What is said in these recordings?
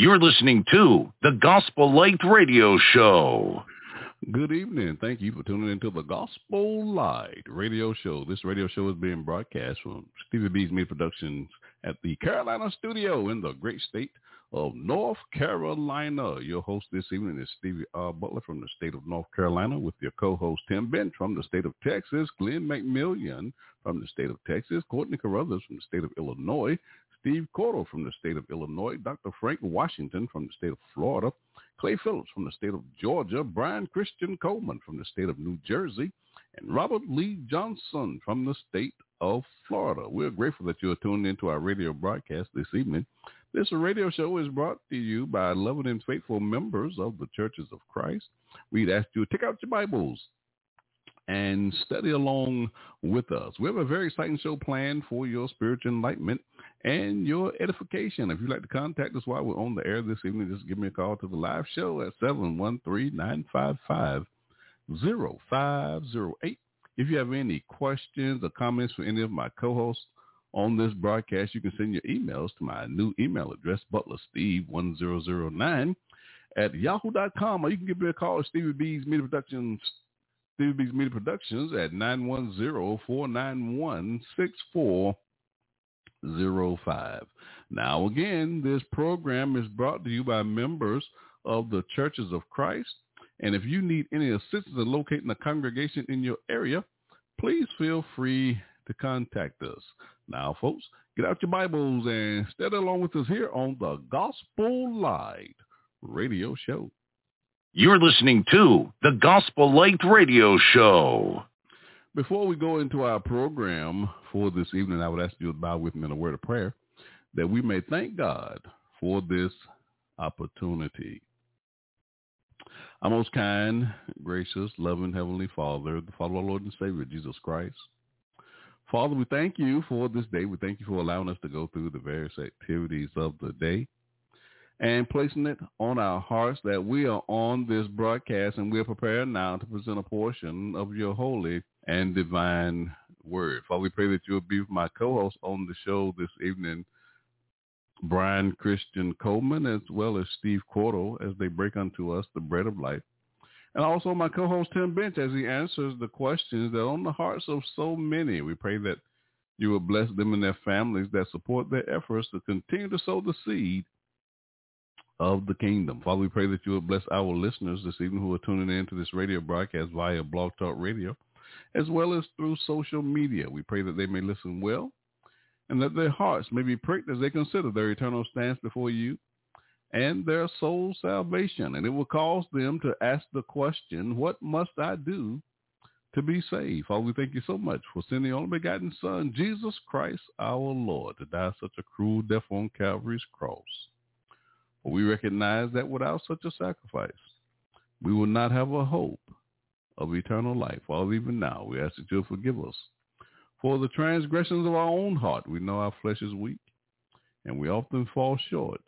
You're listening to the Gospel Light Radio Show. Good evening. Thank you for tuning into the Gospel Light Radio Show. This radio show is being broadcast from Stevie B's Media Productions at the Carolina Studio in the great state of North Carolina. Your host this evening is Stevie R. Butler from the state of North Carolina with your co-host Tim Bench from the state of Texas, Glenn McMillian from the state of Texas, Courtney Carruthers from the state of Illinois, Steve Coro from the state of Illinois, Dr. Frank Washington from the state of Florida, Clay Phillips from the state of Georgia, Brian Christian Coleman from the state of New Jersey, and Robert Lee Johnson from the state of Florida. We're grateful that you are tuned into our radio broadcast this evening. This radio show is brought to you by loving and faithful members of the Churches of Christ. We'd ask you to take out your Bibles and study along with us. We have a very exciting show planned for your spiritual enlightenment and your edification. If you'd like to contact us while we're on the air this evening, just give me a call to the live show at 713-955-0508. If you have any questions or comments for any of my co-hosts on this broadcast, you can send your emails to my new email address, butlersteve1009@yahoo.com, or you can give me a call at Stevie B's Media Productions at 910-491-6405. Now, again, this program is brought to you by members of the Churches of Christ. And if you need any assistance in locating a congregation in your area, please feel free to contact us. Now, folks, get out your Bibles and study along with us here on the Gospel Light Radio Show. You're listening to the Gospel Light Radio Show. Before we go into our program for this evening, I would ask you to bow with me in a word of prayer that we may thank God for this opportunity. Our most kind, gracious, loving Heavenly Father, the Father of our Lord and Savior, Jesus Christ. Father, we thank you for this day. We thank you for allowing us to go through the various activities of the day and placing it on our hearts that we are on this broadcast and we are prepared now to present a portion of your holy and divine word. Father, we pray that you will be with my co-host on the show this evening, Brian Christian Coleman, as well as Steve Coro, as they break unto us the bread of life. And also my co-host Tim Bench, as he answers the questions that are on the hearts of so many. We pray that you will bless them and their families that support their efforts to continue to sow the seed of the kingdom. Father, we pray that you will bless our listeners this evening who are tuning in to this radio broadcast via Blog Talk Radio, as well as through social media. We pray that they may listen well and that their hearts may be pricked as they consider their eternal stance before you and their soul salvation. And it will cause them to ask the question, what must I do to be saved? Father, we thank you so much for sending your only begotten Son, Jesus Christ, our Lord, to die such a cruel death on Calvary's cross. We recognize that without such a sacrifice, we will not have a hope of eternal life. While even now, we ask that you'll forgive us for the transgressions of our own heart. We know our flesh is weak, and we often fall short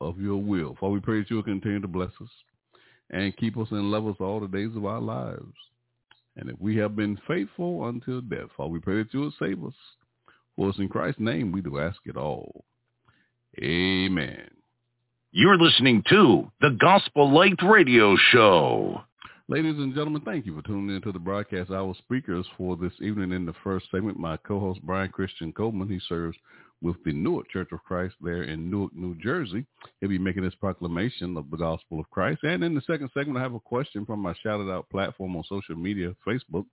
of your will. Father, we pray that you will continue to bless us and keep us in love us all the days of our lives. And if we have been faithful until death, Father, we pray that you will save us. For it's in Christ's name we do ask it all. Amen. You're listening to the Gospel Light Radio Show. Ladies and gentlemen, thank you for tuning in to the broadcast. Our speakers for this evening in the first segment, my co-host, Brian Christian Coleman. He serves with the Newark Church of Christ there in Newark, New Jersey. He'll be making his proclamation of the gospel of Christ. And in the second segment, I have a question from my shout-out platform on social media, Facebook,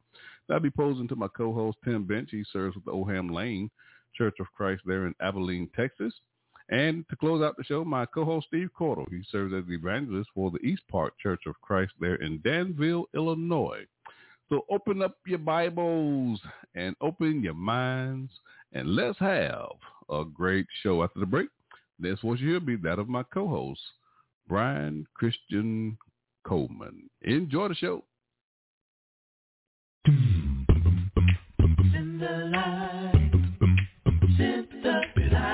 that I'll be posing to my co-host, Tim Bench. He serves with the Oldham Lane Church of Christ there in Abilene, Texas. And to close out the show, my co-host, Steve Coro. He serves as the evangelist for the East Park Church of Christ there in Danville, Illinois. So open up your Bibles and open your minds, and let's have a great show. After the break, this will be that of my co-host, Brian Christian Coleman. Enjoy the show. In the light, in the light. Yeah. In the light.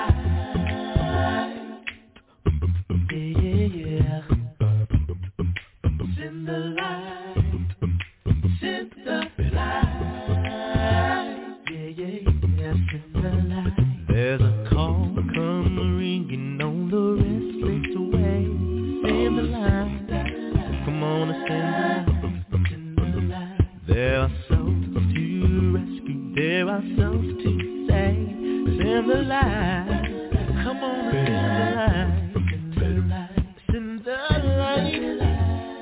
There's a call come ringing on the rest slips away. Stay in the line, come on and stand by. There are souls to rescue, there are souls to save. Stay in the line, come on and stand by. Stay in the line,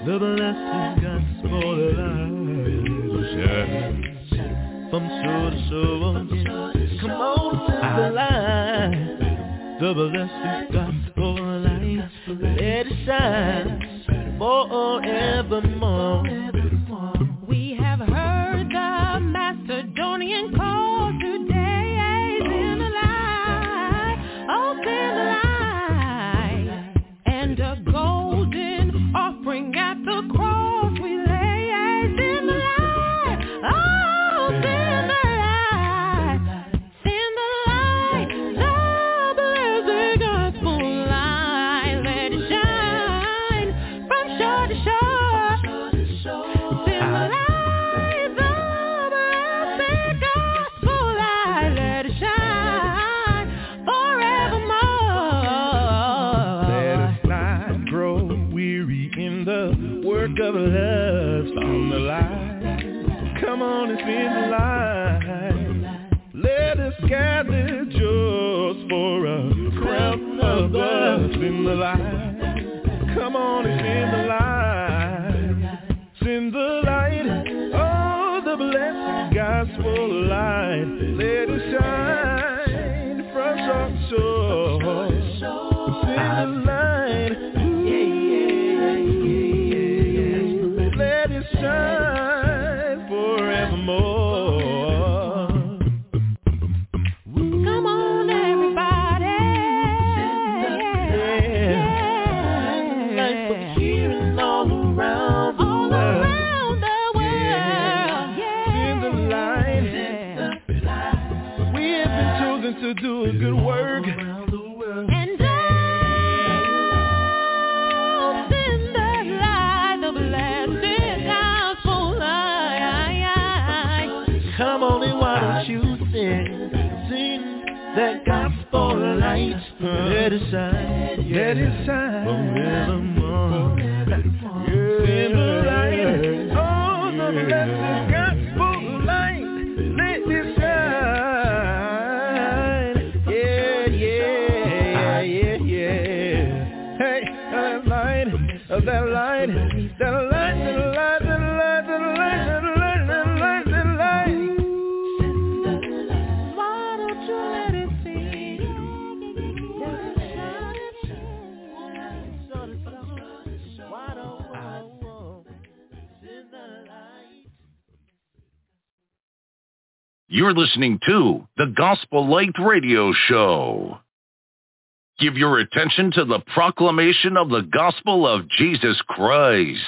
the blessed gospel light from shore to shore. Come on to the light, the blessed gospel light, let it shine forevermore. We have heard the Macedonian call, today is in the light, open the light, and a golden offering at the cross we lay is in the light, open the light. Of love's on the line. Come on and spin the line. Let us gather just for a crown of love. Spin the line. Come on and spin the line. Spin the light. Oh, the blessed gospel light. Let it shine from shore to shore. Spin the light. Shine forevermore. Come on, everybody. Yeah. Life of hearing all around the world. Yeah. In the light, we have been chosen to do a good work. That gospel light, let it shine, let it shine forevermore. Spin the light, oh, the blessed gospel light, let it shine. Yeah. Hey, You're listening to the Gospel Light Radio Show. Give your attention to the proclamation of the gospel of Jesus Christ.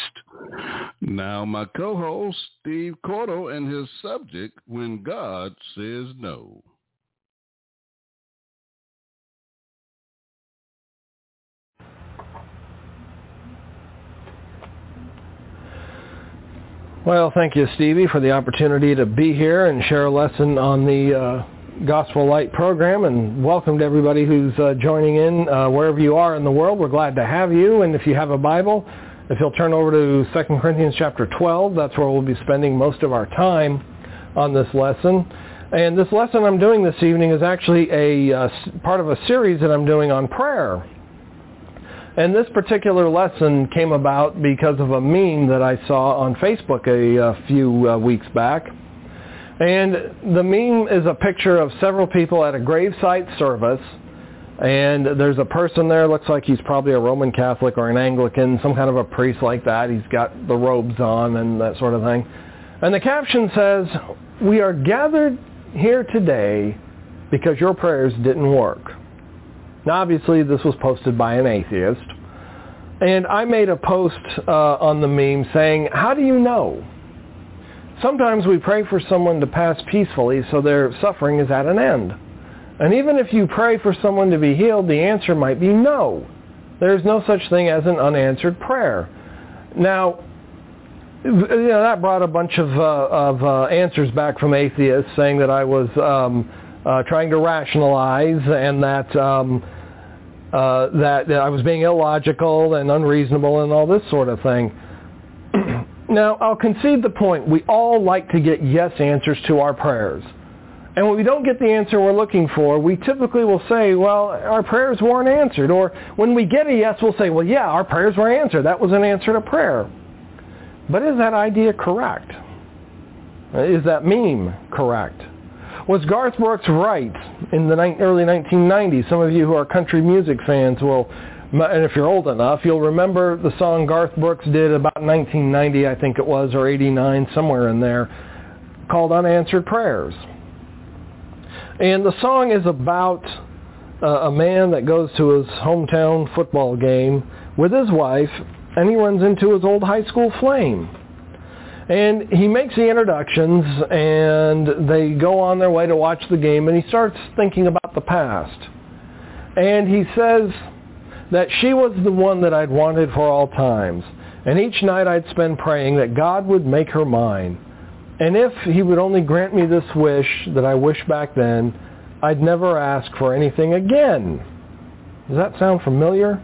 Now my co-host, Steve Coro, and his subject, When God Says No. Well, thank you, Stevie, for the opportunity to be here and share a lesson on the Gospel Light program, and welcome to everybody who's joining in wherever you are in the world. We're glad to have you, and if you have a Bible, if you'll turn over to 2 Corinthians chapter 12, that's where we'll be spending most of our time on this lesson. And this lesson I'm doing this evening is actually a part of a series that I'm doing on prayer. And this particular lesson came about because of a meme that I saw on Facebook a few weeks back. And the meme is a picture of several people at a gravesite service, and there's a person there, looks like he's probably a Roman Catholic or an Anglican, some kind of a priest like that. He's got the robes on and that sort of thing. And the caption says, "We are gathered here today because your prayers didn't work." Now, obviously, this was posted by an atheist. And I made a post on the meme saying, "How do you know? Sometimes we pray for someone to pass peacefully so their suffering is at an end. And even if you pray for someone to be healed, the answer might be no. There's no such thing as an unanswered prayer." Now, you know, that brought a bunch of answers back from atheists saying that I was trying to rationalize, and that that I was being illogical and unreasonable and all this sort of thing. Now, I'll concede the point. We all like to get yes answers to our prayers. And when we don't get the answer we're looking for, we typically will say, well, our prayers weren't answered. Or when we get a yes, we'll say, well, yeah, our prayers were answered. That was an answer to prayer. But is that idea correct? Is that meme correct? Was Garth Brooks right in the early 1990s? Some of you who are country music fans will... And if you're old enough, you'll remember the song Garth Brooks did about 1990, I think it was, or 89, somewhere in there, called Unanswered Prayers. And the song is about a man that goes to his hometown football game with his wife, and he runs into his old high school flame. And he makes the introductions, and they go on their way to watch the game, and he starts thinking about the past. And he says that she was the one that I'd wanted for all times, and each night I'd spend praying that God would make her mine. And if he would only grant me this wish that I wished back then, I'd never ask for anything again. Does that sound familiar?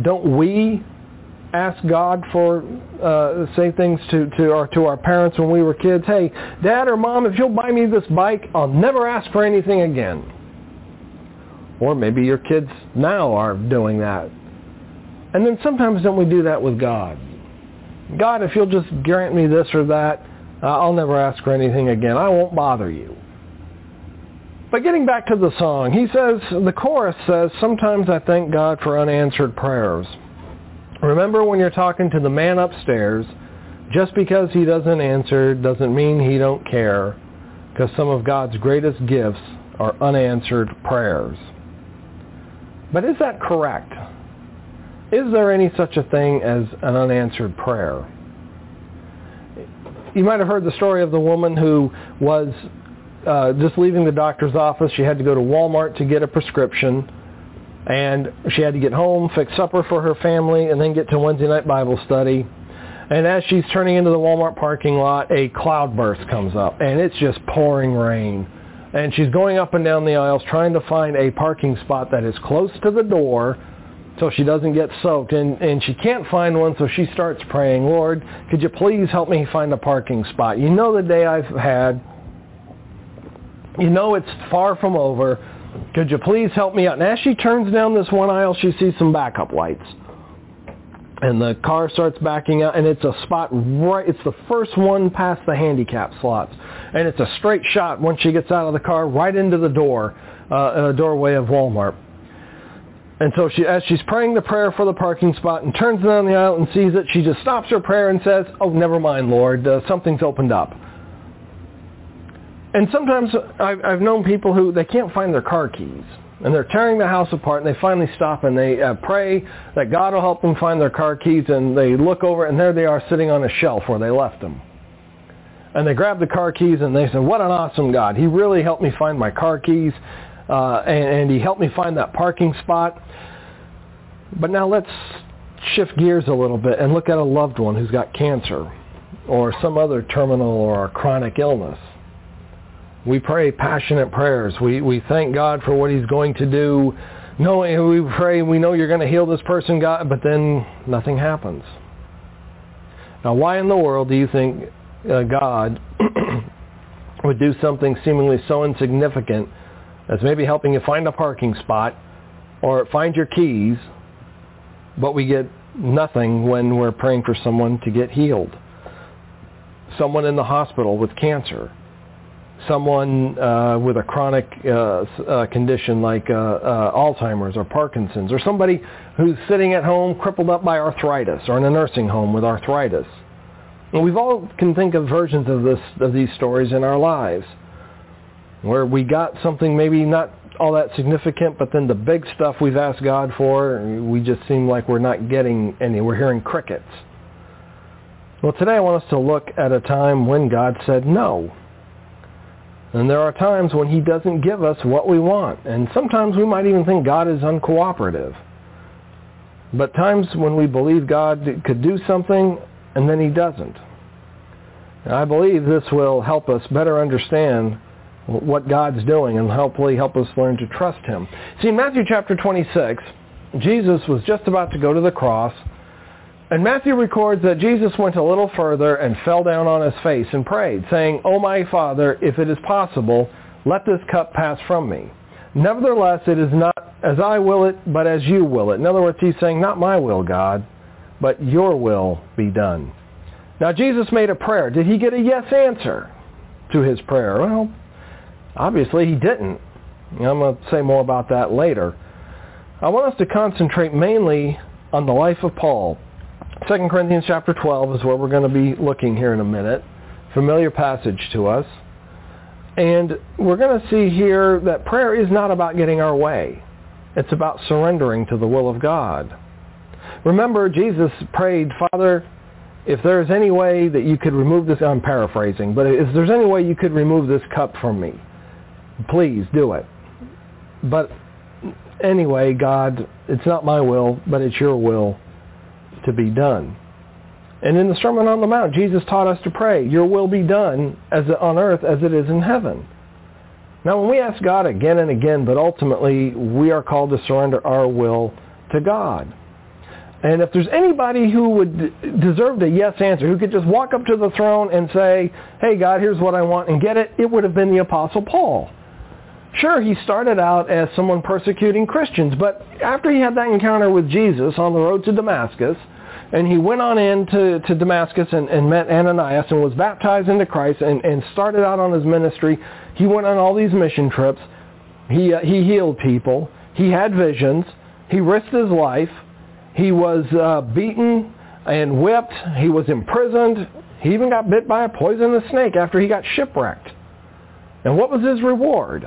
Don't we ask God for, say things to our parents when we were kids? Hey, Dad or Mom, if you'll buy me this bike, I'll never ask for anything again. Or maybe your kids now are doing that. And then sometimes don't we do that with God? God, if you'll just grant me this or that, I'll never ask for anything again. I won't bother you. But getting back to the song, he says, the chorus says, sometimes I thank God for unanswered prayers. Remember when you're talking to the man upstairs, just because he doesn't answer doesn't mean he don't care, because some of God's greatest gifts are unanswered prayers. But is that correct? Is there any such a thing as an unanswered prayer? You might have heard the story of the woman who was just leaving the doctor's office. She had to go to Walmart to get a prescription, and she had to get home, fix supper for her family, and then get to Wednesday night Bible study. And as she's turning into the Walmart parking lot, a cloudburst comes up, and it's just pouring rain. And she's going up and down the aisles trying to find a parking spot that is close to the door so she doesn't get soaked. And she can't find one, so she starts praying, Lord, could you please help me find a parking spot? You know the day I've had. You know it's far from over. Could you please help me out? And as she turns down this one aisle, she sees some backup lights. And the car starts backing out, and it's a spot right, it's the first one past the handicap slots. And it's a straight shot once she gets out of the car right into the doorway of Walmart. And so as she's praying the prayer for the parking spot and turns down the aisle and sees it, she just stops her prayer and says, oh, never mind, Lord, something's opened up. And sometimes I've known people who, they can't find their car keys. And they're tearing the house apart, and they finally stop, and they pray that God will help them find their car keys, and they look over, and there they are sitting on a shelf where they left them. And they grab the car keys, and they say, what an awesome God. He really helped me find my car keys, and he helped me find that parking spot. But now let's shift gears a little bit and look at a loved one who's got cancer or some other terminal or chronic illness. We pray passionate prayers. We thank God for what he's going to do. We pray, we know you're going to heal this person, God, but then nothing happens. Now, why in the world do you think God would do something seemingly so insignificant as maybe helping you find a parking spot or find your keys, but we get nothing when we're praying for someone to get healed? Someone in the hospital with cancer. Someone with a chronic condition like Alzheimer's or Parkinson's, or somebody who's sitting at home crippled up by arthritis, or in a nursing home with arthritis. And we've all can think of versions of these stories in our lives, where we got something maybe not all that significant, but then the big stuff we've asked God for, we just seem like we're not getting any. We're hearing crickets. Well, today I want us to look at a time when God said no. And there are times when he doesn't give us what we want. And sometimes we might even think God is uncooperative. But times when we believe God could do something and then he doesn't. And I believe this will help us better understand what God's doing and hopefully help us learn to trust him. See, in Matthew chapter 26, Jesus was just about to go to the cross. And Matthew records that Jesus went a little further and fell down on his face and prayed, saying, "O my Father, if it is possible, let this cup pass from me. Nevertheless, it is not as I will it, but as you will it." In other words, he's saying, not my will, God, but your will be done. Now, Jesus made a prayer. Did he get a yes answer to his prayer? Well, obviously he didn't. I'm going to say more about that later. I want us to concentrate mainly on the life of Paul. 2 Corinthians chapter 12 is where we're going to be looking here in a minute. Familiar passage to us. And we're going to see here that prayer is not about getting our way. It's about surrendering to the will of God. Remember, Jesus prayed, "Father, if there is any way that you could remove this," I'm paraphrasing, but if there's any way you could remove this cup from me, please do it. But anyway, God, it's not my will, but it's your will to be done. And in the Sermon on the Mount, Jesus taught us to pray, "Your will be done as on earth as it is in heaven." Now, when we ask God again and again, but ultimately we are called to surrender our will to God. And if there's anybody who would deserve a yes answer, who could just walk up to the throne and say, "Hey, God, here's what I want," and get it, it would have been the Apostle Paul. Sure, he started out as someone persecuting Christians, but after he had that encounter with Jesus on the road to Damascus, and he went on in to Damascus and met Ananias and was baptized into Christ and started out on his ministry. He went on all these mission trips. He healed people. He had visions. He risked his life. He was beaten and whipped. He was imprisoned. He even got bit by a poisonous snake after he got shipwrecked. And what was his reward?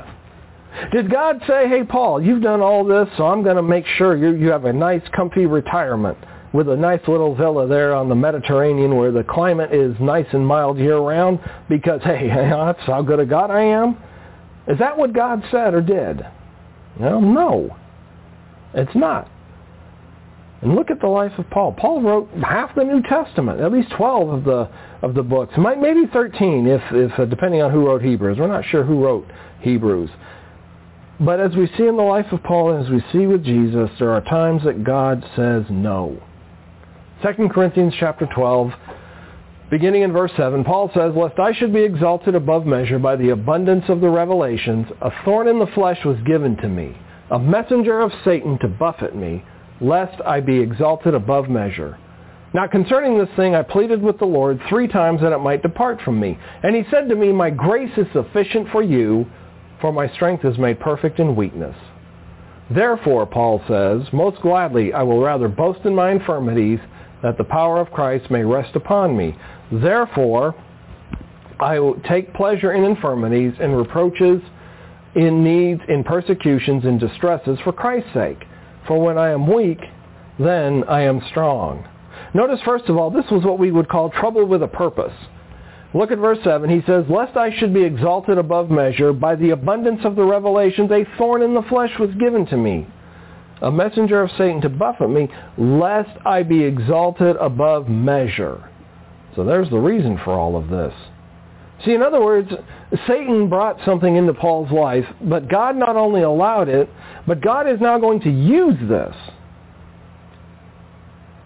Did God say, "Hey, Paul, you've done all this, so I'm going to make sure you have a nice, comfy retirement with a nice little villa there on the Mediterranean where the climate is nice and mild year-round because, hey, that's how good a God I am"? Is that what God said or did? Well, no, it's not. And look at the life of Paul. Paul wrote half the New Testament, at least 12 of the books, maybe 13, if depending on who wrote Hebrews. We're not sure who wrote Hebrews. But as we see in the life of Paul, and as we see with Jesus, there are times that God says no. 2 Corinthians chapter 12, beginning in verse 7, Paul says, "Lest I should be exalted above measure by the abundance of the revelations, a thorn in the flesh was given to me, a messenger of Satan to buffet me, lest I be exalted above measure. Now concerning this thing I pleaded with the Lord 3 times that it might depart from me. And he said to me, 'My grace is sufficient for you, for my strength is made perfect in weakness.' Therefore," Paul says, "most gladly I will rather boast in my infirmities, that the power of Christ may rest upon me. Therefore, I will take pleasure in infirmities, in reproaches, in needs, in persecutions, in distresses, for Christ's sake. For when I am weak, then I am strong." Notice, first of all, this was what we would call trouble with a purpose. Look at verse 7. He says, "Lest I should be exalted above measure, by the abundance of the revelations, a thorn in the flesh was given to me, a messenger of Satan to buffet me, lest I be exalted above measure." So there's the reason for all of this. See, in other words, Satan brought something into Paul's life, but God not only allowed it, but God is now going to use this.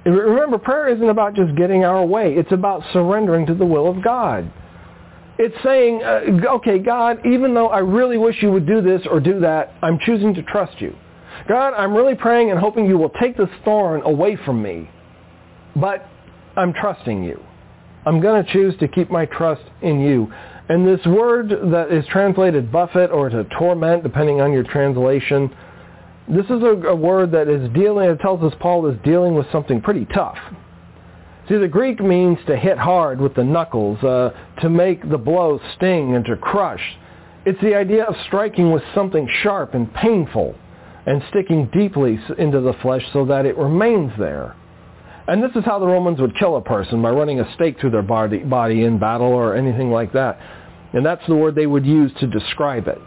Remember, prayer isn't about just getting our way. It's about surrendering to the will of God. It's saying, okay, God, even though I really wish you would do this or do that, I'm choosing to trust you. God, I'm really praying and hoping you will take this thorn away from me, but I'm trusting you. I'm going to choose to keep my trust in you. And this word that is translated buffet or to torment, depending on your translation, this is a word that is it tells us Paul is dealing with something pretty tough. See, the Greek means to hit hard with the knuckles, to make the blow sting and to crush. It's the idea of striking with something sharp and painful and sticking deeply into the flesh so that it remains there. And this is how the Romans would kill a person, by running a stake through their body in battle or anything like that. And that's the word they would use to describe it.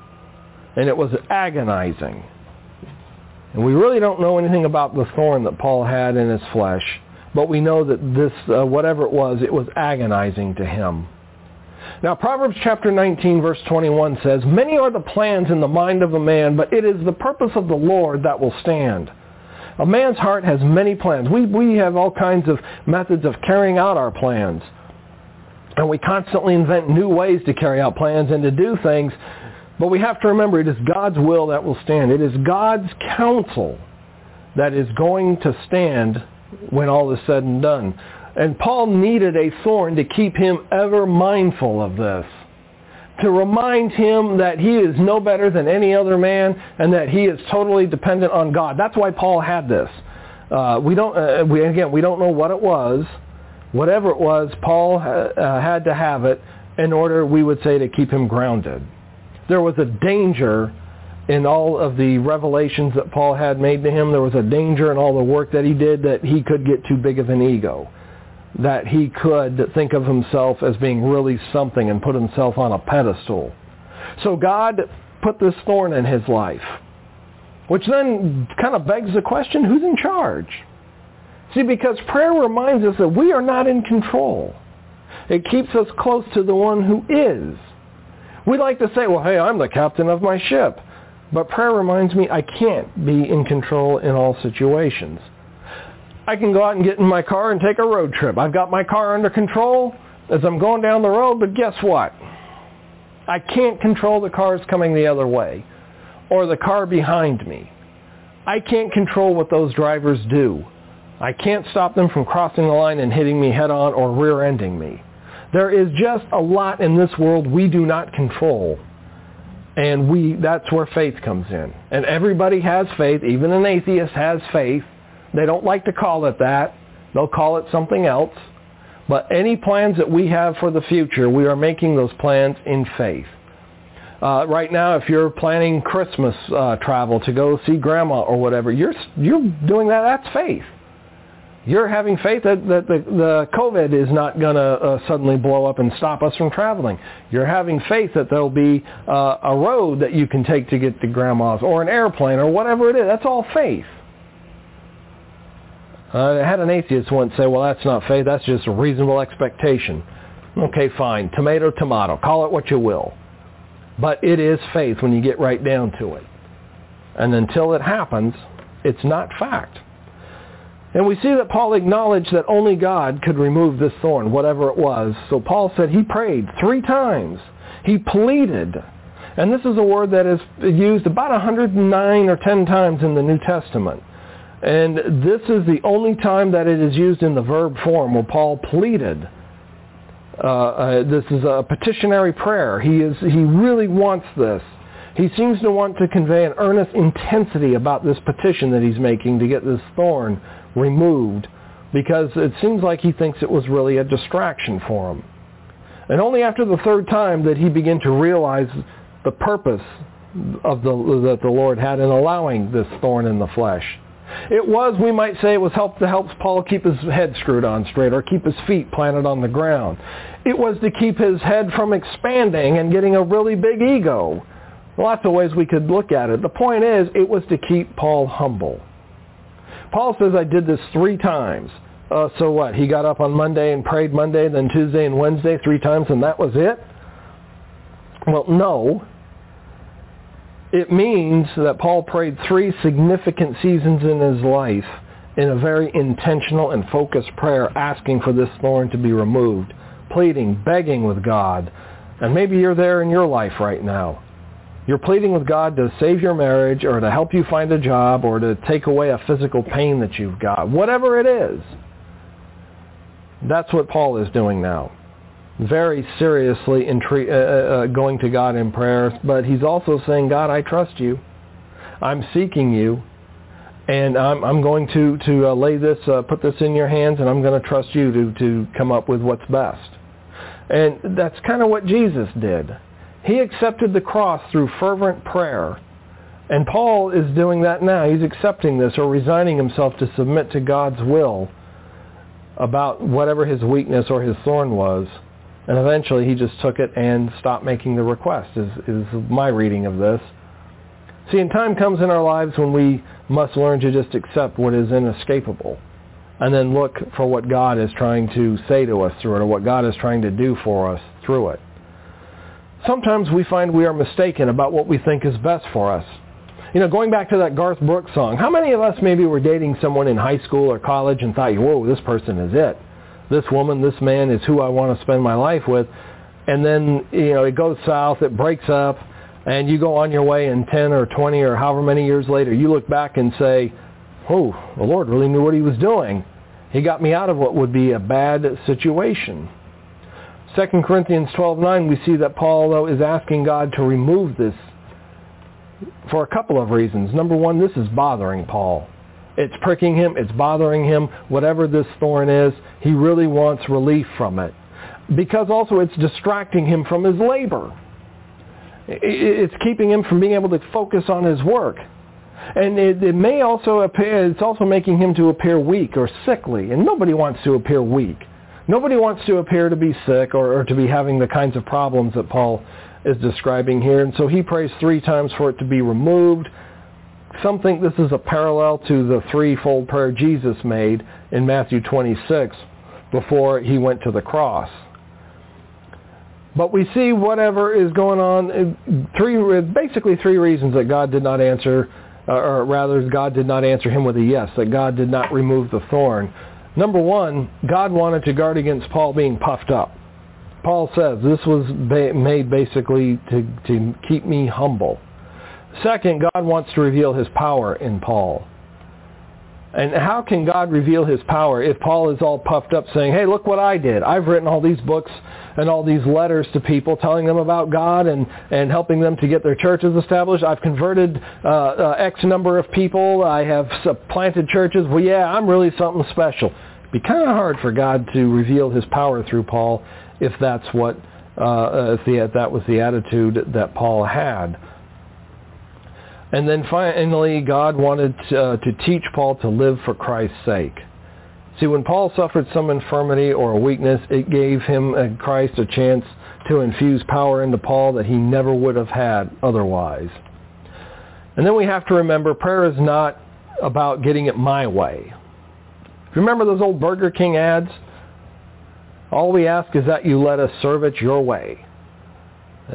And it was agonizing. And we really don't know anything about the thorn that Paul had in his flesh, but we know that this, whatever it was agonizing to him. Now, Proverbs chapter 19, verse 21 says, "Many are the plans in the mind of a man, but it is the purpose of the Lord that will stand." A man's heart has many plans. We have all kinds of methods of carrying out our plans. And we constantly invent new ways to carry out plans and to do things. But we have to remember, it is God's will that will stand. It is God's counsel that is going to stand when all is said and done. And Paul needed a thorn to keep him ever mindful of this, to remind him that he is no better than any other man and that he is totally dependent on God. That's why Paul had this. We don't know what it was. Whatever it was, Paul had to have it in order, we would say, to keep him grounded. There was a danger in all of the revelations that Paul had made to him. There was a danger in all the work that he did that he could get too big of an ego, that he could think of himself as being really something and put himself on a pedestal. So God put this thorn in his life, which then kind of begs the question, who's in charge? See, because prayer reminds us that we are not in control. It keeps us close to the one who is. We like to say, well, hey, I'm the captain of my ship. But prayer reminds me I can't be in control in all situations. I can go out and get in my car and take a road trip. I've got my car under control as I'm going down the road, but guess what? I can't control the cars coming the other way or the car behind me. I can't control what those drivers do. I can't stop them from crossing the line and hitting me head on or rear-ending me. There is just a lot in this world we do not control. And that's where faith comes in. And everybody has faith. Even an atheist has faith. They don't like to call it that. They'll call it something else. But any plans that we have for the future, we are making those plans in faith. Right now, if you're planning Christmas travel to go see Grandma or whatever, you're doing that. That's faith. You're having faith that the COVID is not going to suddenly blow up and stop us from traveling. You're having faith that there'll be a road that you can take to get to Grandma's, or an airplane, or whatever it is. That's all faith. I had an atheist once say, well, that's not faith. That's just a reasonable expectation. Okay, fine. Tomato, tomato. Call it what you will. But it is faith when you get right down to it. And until it happens, it's not fact. And we see that Paul acknowledged that only God could remove this thorn, whatever it was. So Paul said he prayed 3 times. He pleaded. And this is a word that is used about 109 or 10 times in the New Testament. And this is the only time that it is used in the verb form, where Paul pleaded. This is a petitionary prayer. He really wants this. He seems to want to convey an earnest intensity about this petition that he's making to get this thorn removed, because it seems like he thinks it was really a distraction for him. And only after the 3rd time did he begin to realize the purpose that the Lord had in allowing this thorn in the flesh. It was, we might say, it was helps Paul keep his head screwed on straight, or keep his feet planted on the ground. It was to keep his head from expanding and getting a really big ego. Lots of ways we could look at it. The point is, it was to keep Paul humble. Paul says, I did this 3 times. So what? He got up on Monday and prayed Monday, then Tuesday and Wednesday 3 times, and that was it? Well, no. It means that Paul prayed 3 significant seasons in his life in a very intentional and focused prayer, asking for this thorn to be removed, pleading, begging with God. And maybe you're there in your life right now. You're pleading with God to save your marriage or to help you find a job or to take away a physical pain that you've got. Whatever it is, that's what Paul is doing now. Very seriously going to God in prayer. But he's also saying, God, I trust you. I'm seeking you. And I'm going to lay this, put this in your hands, and I'm going to trust you to come up with what's best. And that's kind of what Jesus did. He accepted the cross through fervent prayer. And Paul is doing that now. He's accepting this, or resigning himself to submit to God's will about whatever his weakness or his thorn was. And eventually he just took it and stopped making the request, is my reading of this. See, and time comes in our lives when we must learn to just accept what is inescapable and then look for what God is trying to say to us through it, or what God is trying to do for us through it. Sometimes we find we are mistaken about what we think is best for us. You know, going back to that Garth Brooks song, how many of us maybe were dating someone in high school or college and thought, whoa, this person is it. This woman, this man is who I want to spend my life with. And then, you know, it goes south, it breaks up, and you go on your way, and 10 or 20 or however many years later, you look back and say, oh, the Lord really knew what he was doing. He got me out of what would be a bad situation. 2 Corinthians 12:9, we see that Paul, though, is asking God to remove this for a couple of reasons. Number one, this is bothering Paul. It's pricking him. It's bothering him. Whatever this thorn is, he really wants relief from it. Because also it's distracting him from his labor. It's keeping him from being able to focus on his work. And it may also appear, it's also making him to appear weak or sickly. And nobody wants to appear weak. Nobody wants to appear to be sick or to be having the kinds of problems that Paul is describing here. And so he prays 3 times for it to be removed. Some think this is a parallel to the 3-fold prayer Jesus made in Matthew 26 before he went to the cross. But we see whatever is going on, 3 reasons that God did not answer, or rather God did not answer him with a yes, that God did not remove the thorn. Number one, God wanted to guard against Paul being puffed up. Paul says, this was made basically to keep me humble. Second, God wants to reveal his power in Paul. And how can God reveal his power if Paul is all puffed up saying, hey, look what I did. I've written all these books and all these letters to people telling them about God and helping them to get their churches established. I've converted X number of people. I have planted churches. Well, yeah, I'm really something special. It'd be kind of hard for God to reveal his power through Paul if that's what if that was the attitude that Paul had. And then finally, God wanted to teach Paul to live for Christ's sake. See, when Paul suffered some infirmity or a weakness, it gave him and Christ a chance to infuse power into Paul that he never would have had otherwise. And then we have to remember, prayer is not about getting it my way. Remember those old Burger King ads? All we ask is that you let us serve it your way.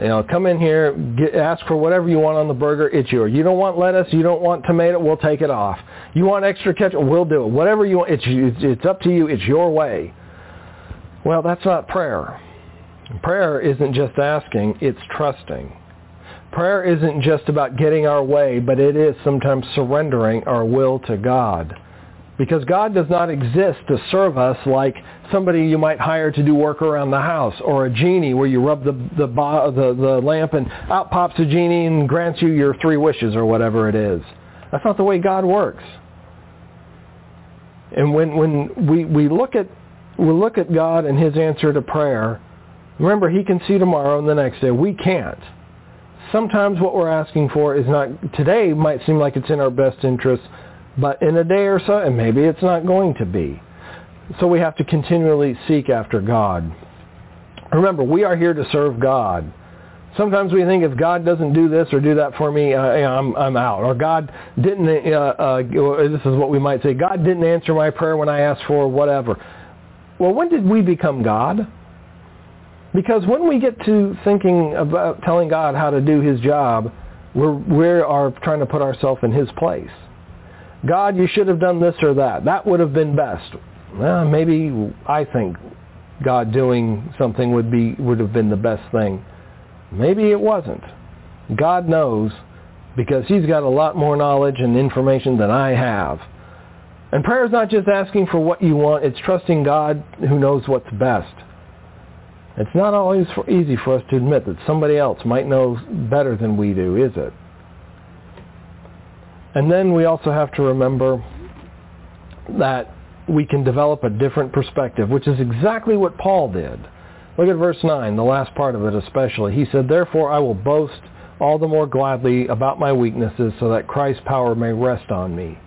You know, come in here, ask for whatever you want on the burger, it's yours. You don't want lettuce, you don't want tomato, we'll take it off. You want extra ketchup, we'll do it. Whatever you want, it's up to you, it's your way. Well, that's not prayer. Prayer isn't just asking, it's trusting. Prayer isn't just about getting our way, but it is sometimes surrendering our will to God. Because God does not exist to serve us like somebody you might hire to do work around the house, or a genie where you rub the lamp and out pops a genie and grants you your 3 wishes or whatever it is. That's not the way God works. And when we look at God and his answer to prayer, remember, he can see tomorrow and the next day. We can't. Sometimes what we're asking for is not today, might seem like it's in our best interest, but in a day or so, and maybe it's not going to be. So we have to continually seek after God. Remember, we are here to serve God. Sometimes we think if God doesn't do this or do that for me, I'm out. Or God didn't, this is what we might say, God didn't answer my prayer when I asked for whatever. Well, when did we become God? Because when we get to thinking about telling God how to do his job, we are trying to put ourselves in his place. God, you should have done this or that. That would have been best. Well, maybe I think God doing something would have been the best thing. Maybe it wasn't. God knows, because he's got a lot more knowledge and information than I have. And prayer is not just asking for what you want. It's trusting God who knows what's best. It's not always easy for us to admit that somebody else might know better than we do, is it? And then we also have to remember that we can develop a different perspective, which is exactly what Paul did. Look at verse 9, the last part of it especially. He said, "Therefore I will boast all the more gladly about my weaknesses, so that Christ's power may rest on me."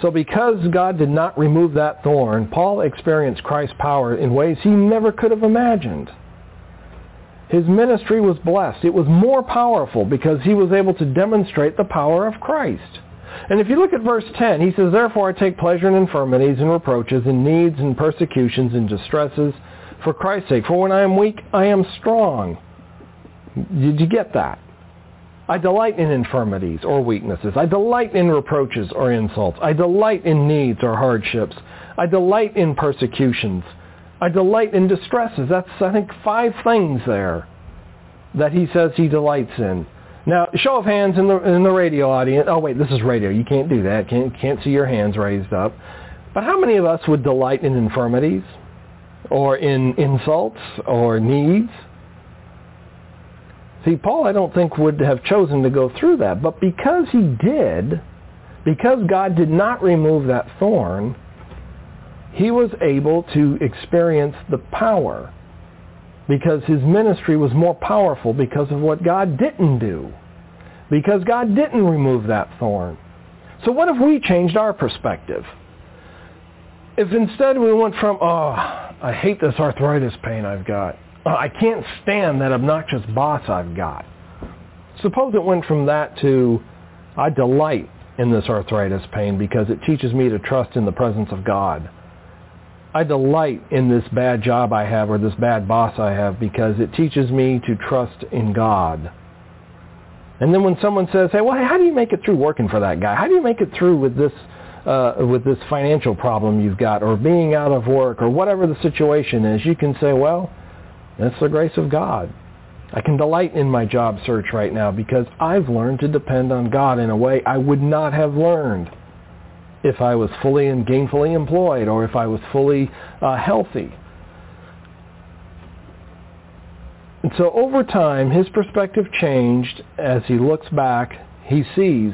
So because God did not remove that thorn, Paul experienced Christ's power in ways he never could have imagined. His ministry was blessed. It was more powerful because he was able to demonstrate the power of Christ. And if you look at verse 10, he says, "Therefore I take pleasure in infirmities and reproaches and needs and persecutions and distresses for Christ's sake. For when I am weak, I am strong." Did you get that? I delight in infirmities or weaknesses. I delight in reproaches or insults. I delight in needs or hardships. I delight in persecutions. I delight in distresses. That's, I think, 5 things there that he says he delights in. Now, show of hands in the radio audience. Oh, wait, this is radio. You can't do that. Can't see your hands raised up. But how many of us would delight in infirmities or in insults or needs? See, Paul, I don't think, would have chosen to go through that. But because he did, because God did not remove that thorn, he was able to experience the power, because his ministry was more powerful because of what God didn't do, because God didn't remove that thorn. So what if we changed our perspective? If instead we went from, "Oh, I hate this arthritis pain I've got. Oh, I can't stand that obnoxious boss I've got." Suppose it went from that to, "I delight in this arthritis pain because it teaches me to trust in the presence of God. I delight in this bad job I have or this bad boss I have because it teaches me to trust in God." And then when someone says, "Hey, well, how do you make it through working for that guy? How do you make it through with this financial problem you've got, or being out of work, or whatever the situation is?" You can say, "Well, that's the grace of God. I can delight in my job search right now because I've learned to depend on God in a way I would not have learned if I was fully and gainfully employed, or if I was fully healthy." And so over time, his perspective changed. As he looks back, he sees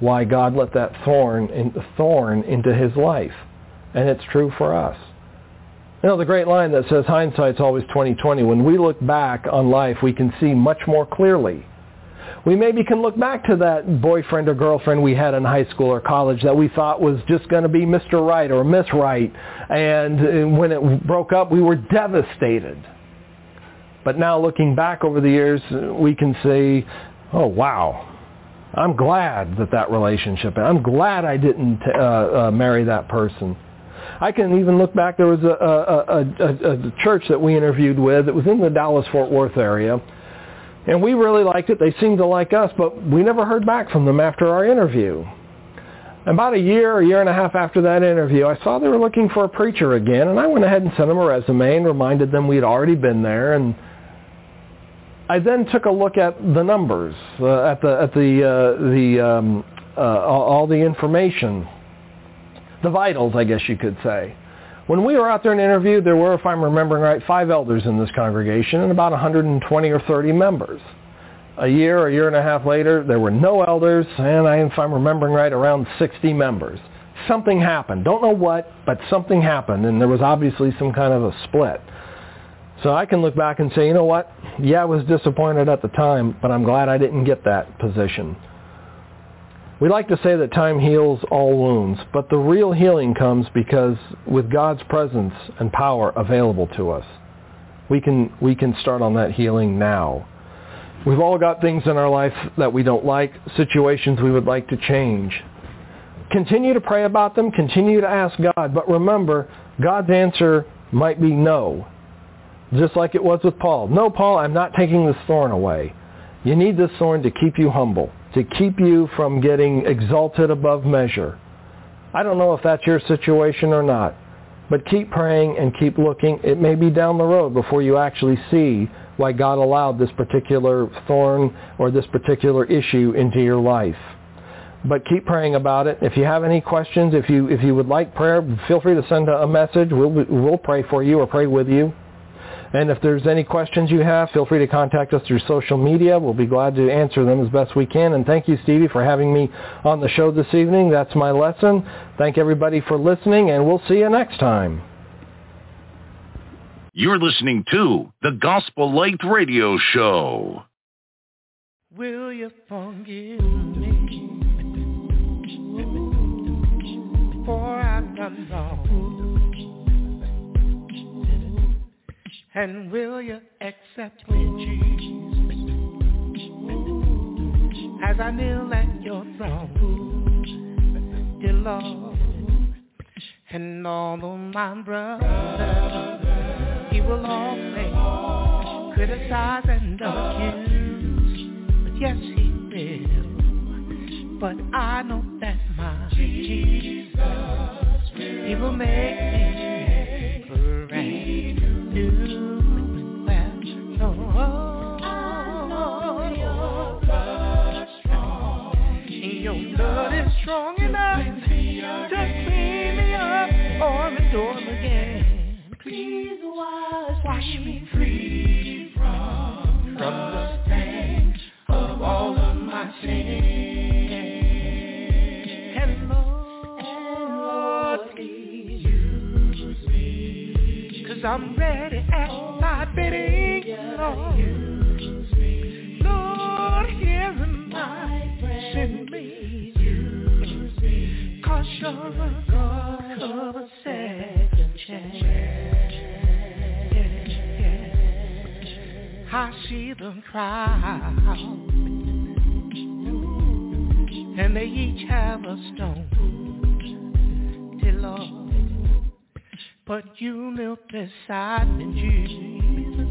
why God let that thorn into his life. And it's true for us. You know, the great line that says hindsight's always 20/20. When we look back on life, we can see much more clearly. We maybe can look back to that boyfriend or girlfriend we had in high school or college that we thought was just going to be Mr. Right or Miss Right. And when it broke up, we were devastated. But now looking back over the years, we can say, "Oh, wow, I'm glad that relationship, I'm glad I didn't marry that person." I can even look back. There was a church that we interviewed with that was in the Dallas-Fort Worth area. And we really liked it. They seemed to like us, but we never heard back from them after our interview. About a year and a half after that interview, I saw they were looking for a preacher again, and I went ahead and sent them a resume and reminded them we'd already been there. And I then took a look at the numbers, all the information, the vitals, I guess you could say. When we were out there and interviewed, there were, if I'm remembering right, 5 elders in this congregation and about 120 or 30 members. A year and a half later, there were no elders, and if I'm remembering right, around 60 members. Something happened. Don't know what, but something happened, and there was obviously some kind of a split. So I can look back and say, you know what? Yeah, I was disappointed at the time, but I'm glad I didn't get that position. We like to say that time heals all wounds, but the real healing comes because with God's presence and power available to us, we can start on that healing now. We've all got things in our life that we don't like, situations we would like to change. Continue to pray about them. Continue to ask God. But remember, God's answer might be no, just like it was with Paul. No, Paul, I'm not taking this thorn away. You need this thorn to keep you humble, to keep you from getting exalted above measure. I don't know if that's your situation or not, but keep praying and keep looking. It may be down the road before you actually see why God allowed this particular thorn or this particular issue into your life. But keep praying about it. If you have any questions, if you would like prayer, feel free to send a message. We'll pray for you or pray with you. And if there's any questions you have, feel free to contact us through social media. We'll be glad to answer them as best we can. And thank you, Stevie, for having me on the show this evening. That's my lesson. Thank everybody for listening, and we'll see you next time. You're listening to the Gospel Light Radio Show. Will you forgive me? For I've done wrong, and will you accept me, Jesus, as I kneel at your throne, dear Lord, and all of my brothers, he will always criticize and accuse, but yes, he will. But I know that my Jesus, he will make me brand new. Well, I know your blood is strong. Your blood is strong enough to clean me up on the door again. Please wash me free from the stain of all of my sins. I'm ready at my bidding, Lord. Lord, hear my prayer. Send me, 'cause you're a God of a second chance. Yeah. I see them crowd, and they each have a stone, dear Lord. But you knelt beside me, Jesus,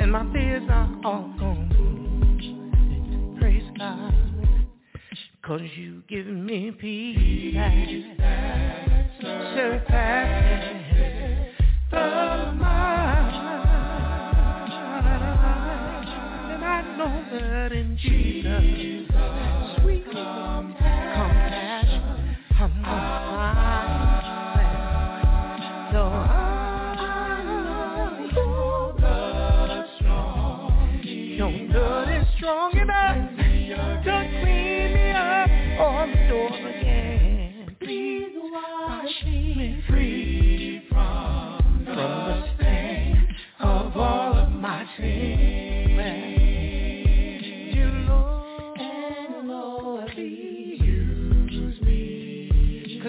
and my fears are all gone. Praise God, 'cause you give me peace that surpasses the mind. And I know that in Jesus, sweet compassion, I'm not blind.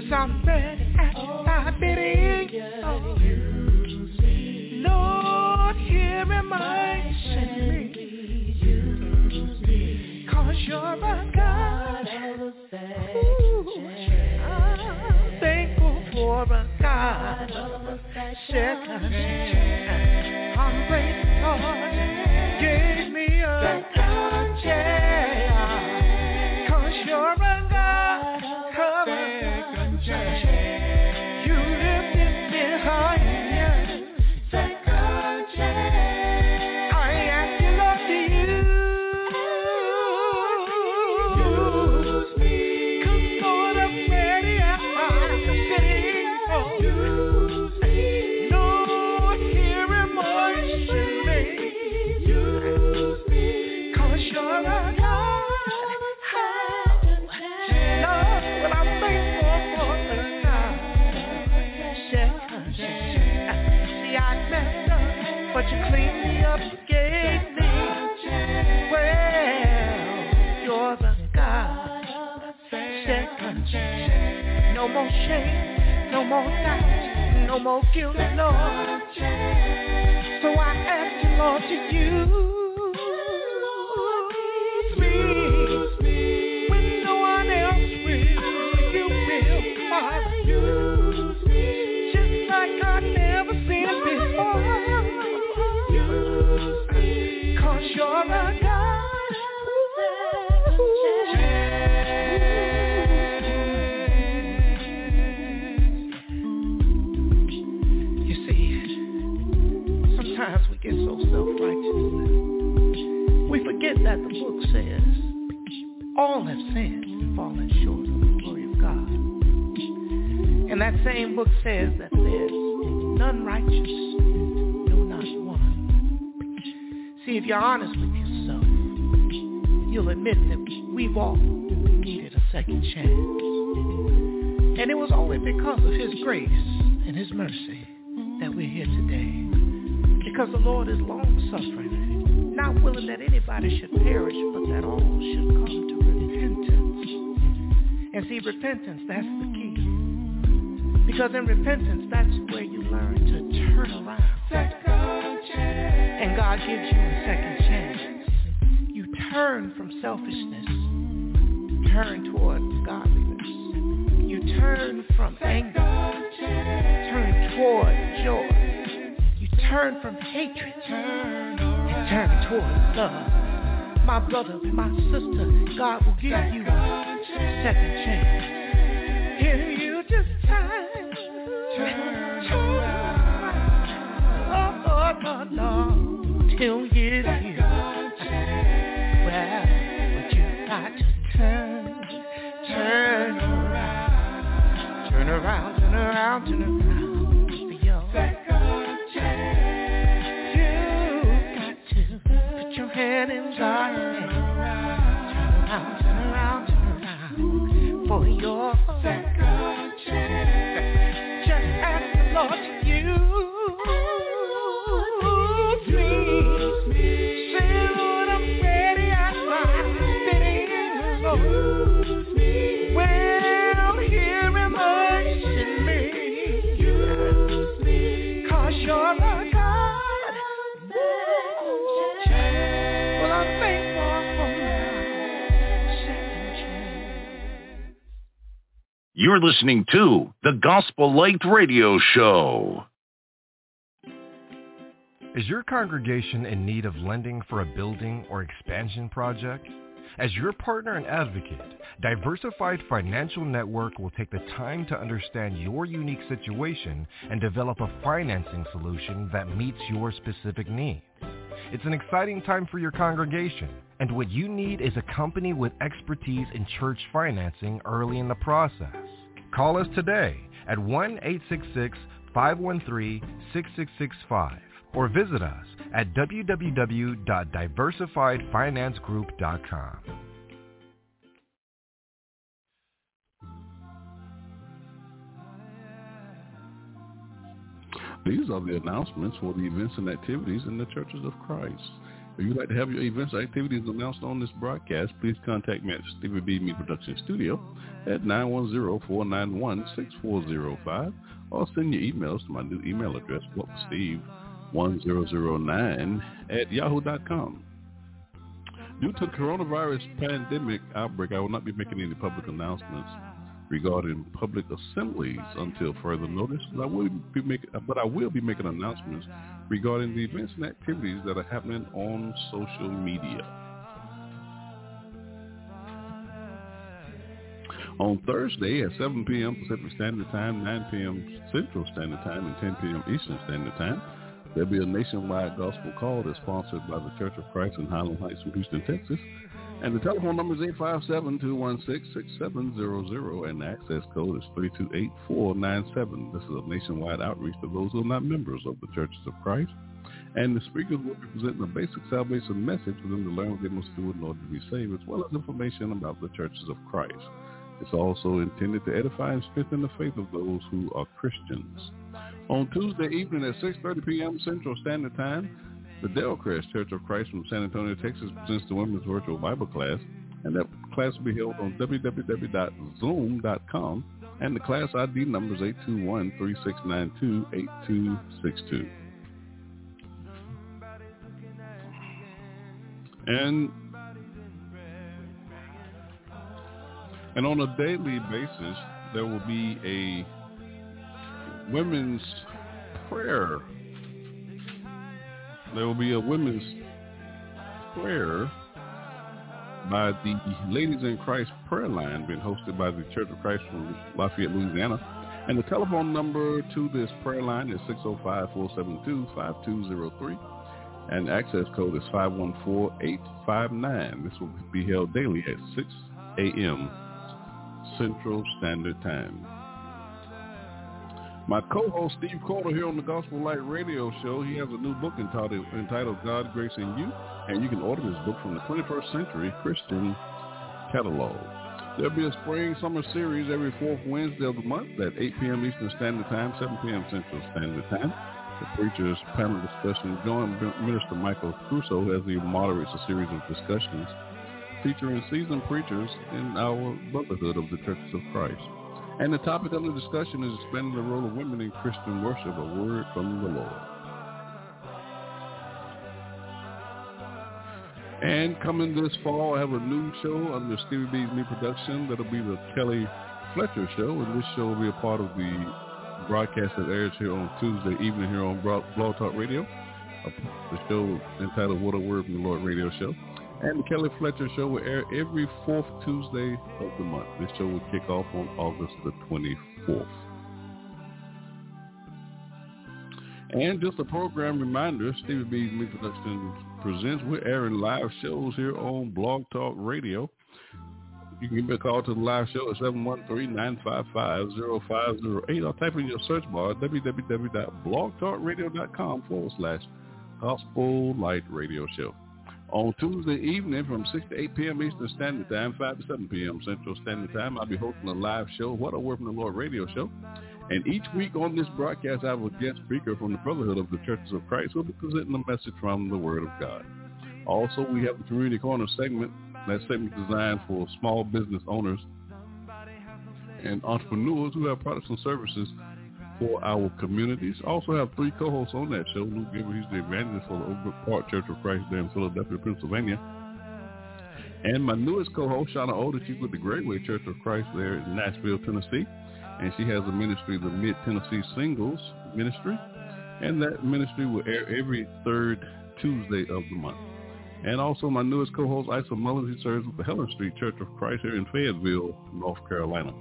I'm ready at my bidding. Lord, hear my sin, 'cause you're a God. I'm thankful for a God. I'm grateful God gave me a God. Yeah. 'Cause you're a God. No more shame, no more doubt, no more guilt, Lord. So I ask you, Lord, to use me when no one else will. You will, Father, use me just like I've never seen before. Cause you're a God. That the book says, all have sinned and fallen short of the glory of God. And that same book says that there's none righteous, no, not one. See, if you're honest with yourself, you'll admit that we've all needed a second chance. And it was only because of His grace and His mercy that we're here today. Because the Lord is long-suffering, not willing that anybody should perish, but that all should come to repentance. And see, repentance, that's the key. Because in repentance, that's where you learn to turn around. And God gives you a second chance. You turn from selfishness. Turn toward godliness. You turn from anger. Turn toward joy. You turn from hatred. Turn towards love. My brother, my sister, God will give you a second chance. Hear you this time. Turn around. Oh, Lord, till you hear. Well, but you got to turn around. Turn around, turn around, turn around. You're listening to the Gospel Light Radio Show. Is your congregation in need of lending for a building or expansion project? As your partner and advocate, Diversified Financial Network will take the time to understand your unique situation and develop a financing solution that meets your specific needs. It's an exciting time for your congregation, and what you need is a company with expertise in church financing early in the process. Call us today at 1-866-513-6665 or visit us at www.diversifiedfinancegroup.com. These are the announcements for the events and activities in the Churches of Christ. If you'd like to have your events or activities announced on this broadcast, please contact me at Stevie B's Media Production Studio at 910-491-6405 or send your emails to my new email address, steve1009@yahoo.com. Due to the coronavirus pandemic outbreak, I will not be making any public announcements regarding public assemblies until further notice, but I will be making announcements regarding the events and activities that are happening on social media. On Thursday at 7 p.m. Pacific Standard Time, 9 p.m. Central Standard Time, and 10 p.m. Eastern Standard Time, there'll be a nationwide gospel call that's sponsored by the Church of Christ in Highland Heights, Houston, Texas. And the telephone number is 857-216-6700, and the access code is 328497. This is a nationwide outreach to those who are not members of the Churches of Christ. And the speakers will be presenting a basic salvation message for them to learn what they must do in order to be saved, as well as information about the Churches of Christ. It's also intended to edify and strengthen the faith of those who are Christians. On Tuesday evening at 6:30 p.m. Central Standard Time, the Delcrest Church of Christ from San Antonio, Texas presents the Women's Virtual Bible Class, and that class will be held on www.zoom.com, and the class ID number is 821-3692-8262. And on a daily basis, there will be a women's prayer. There will be a women's prayer by the Ladies in Christ prayer line being hosted by the Church of Christ from Lafayette, Louisiana. And the telephone number to this prayer line is 605-472-5203. And access code is 514859. This will be held daily at 6 a.m. Central Standard Time. My co-host Steve Coro here on the Gospel Light Radio Show. He has a new book entitled God, Grace, and You, and you can order this book from the 21st Century Christian Catalog. There'll be a spring-summer series every fourth Wednesday of the month at 8 p.m. Eastern Standard Time, 7 p.m. Central Standard Time. The preacher's panel discussion joined Minister Michael Crusoe as he moderates a series of discussions featuring seasoned preachers in our brotherhood of the Churches of Christ. And the topic of the discussion is expanding the role of women in Christian worship, a word from the Lord. And coming this fall, I have a new show under Stevie B's Media Production. That'll be the Kelly Fletcher Show, and this show will be a part of the broadcast that airs here on Tuesday evening here on Blog Talk Radio. The show entitled What a Word from the Lord Radio Show. And the Kelly Fletcher Show will air every fourth Tuesday of the month. This show will kick off on August the 24th. And just a program reminder, Stevie B's Media Production presents. We're airing live shows here on Blog Talk Radio. You can give me a call to the live show at 713-955-0508. Or type in your search bar at www.blogtalkradio.com/Gospel Light Radio Show. On Tuesday evening from 6 to 8 p.m. Eastern Standard Time, 5 to 7 p.m. Central Standard Time, I'll be hosting a live show, What a Word from the Lord Radio Show. And each week on this broadcast, I have a guest speaker from the Brotherhood of the Churches of Christ who will be presenting a message from the Word of God. Also, we have the Community Corner segment. That segment is designed for small business owners and entrepreneurs who have products and services for our communities. Also have three co-hosts on that show. Luke, he's the evangelist for the Oak Park Church of Christ there in Philadelphia, Pennsylvania. And my newest co-host, Shauna Oda, she's with the Greatway Church of Christ there in Nashville, Tennessee. And she has a ministry, the Mid-Tennessee Singles Ministry. And that ministry will air every third Tuesday of the month. And also my newest co-host, Isa Mullins, he serves with the Helen Street Church of Christ here in Fayetteville, North Carolina.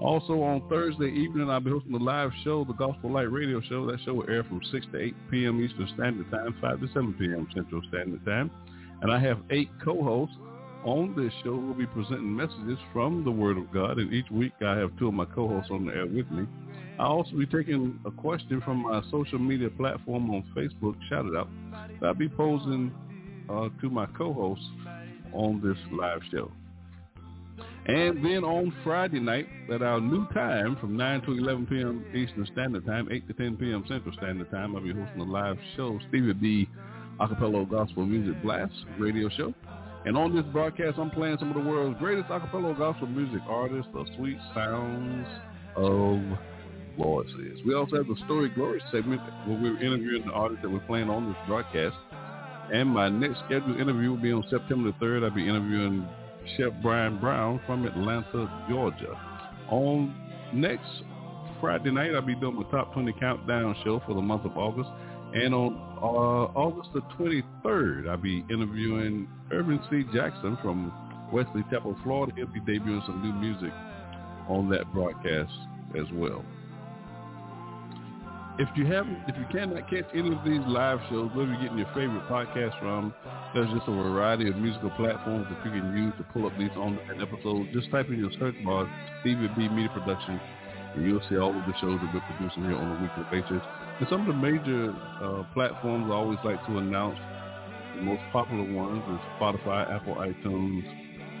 Also on Thursday evening, I'll be hosting a live show, the Gospel Light Radio Show. That show will air from 6 to 8 p.m. Eastern Standard Time, 5 to 7 p.m. Central Standard Time. And I have 8 co-hosts on this show who will be presenting messages from the Word of God. And each week, I have 2 of my co-hosts on the air with me. I'll also be taking a question from my social media platform on Facebook, shout it out, that I'll be posing to my co-hosts on this live show. And then on Friday night at our new time from 9 to 11 p.m. Eastern Standard Time, 8 to 10 p.m. Central Standard Time, I'll be hosting a live show, Stevie B Acapella Gospel Music Blast Radio Show. And on this broadcast, I'm playing some of the world's greatest acapella gospel music artists, the sweet sounds of voices. We also have the Story Glory segment where we're interviewing the artists that we're playing on this broadcast. And my next scheduled interview will be on September the 3rd. I'll be interviewing Chef Brian Brown from Atlanta, Georgia. On next Friday night, I'll be doing my Top 20 Countdown show for the month of August. And on August the 23rd, I'll be interviewing Irvin C. Jackson from Wesley Chapel, Florida. He'll be debuting some new music on that broadcast as well. If you cannot catch any of these live shows, where you're getting your favorite podcast from, there's just a variety of musical platforms that you can use to pull up these on an episode. Just type in your search bar, Stevie B Media Production, and you'll see all of the shows that we're producing here on a weekly basis. And some of the major platforms I always like to announce, the most popular ones is Spotify, Apple iTunes,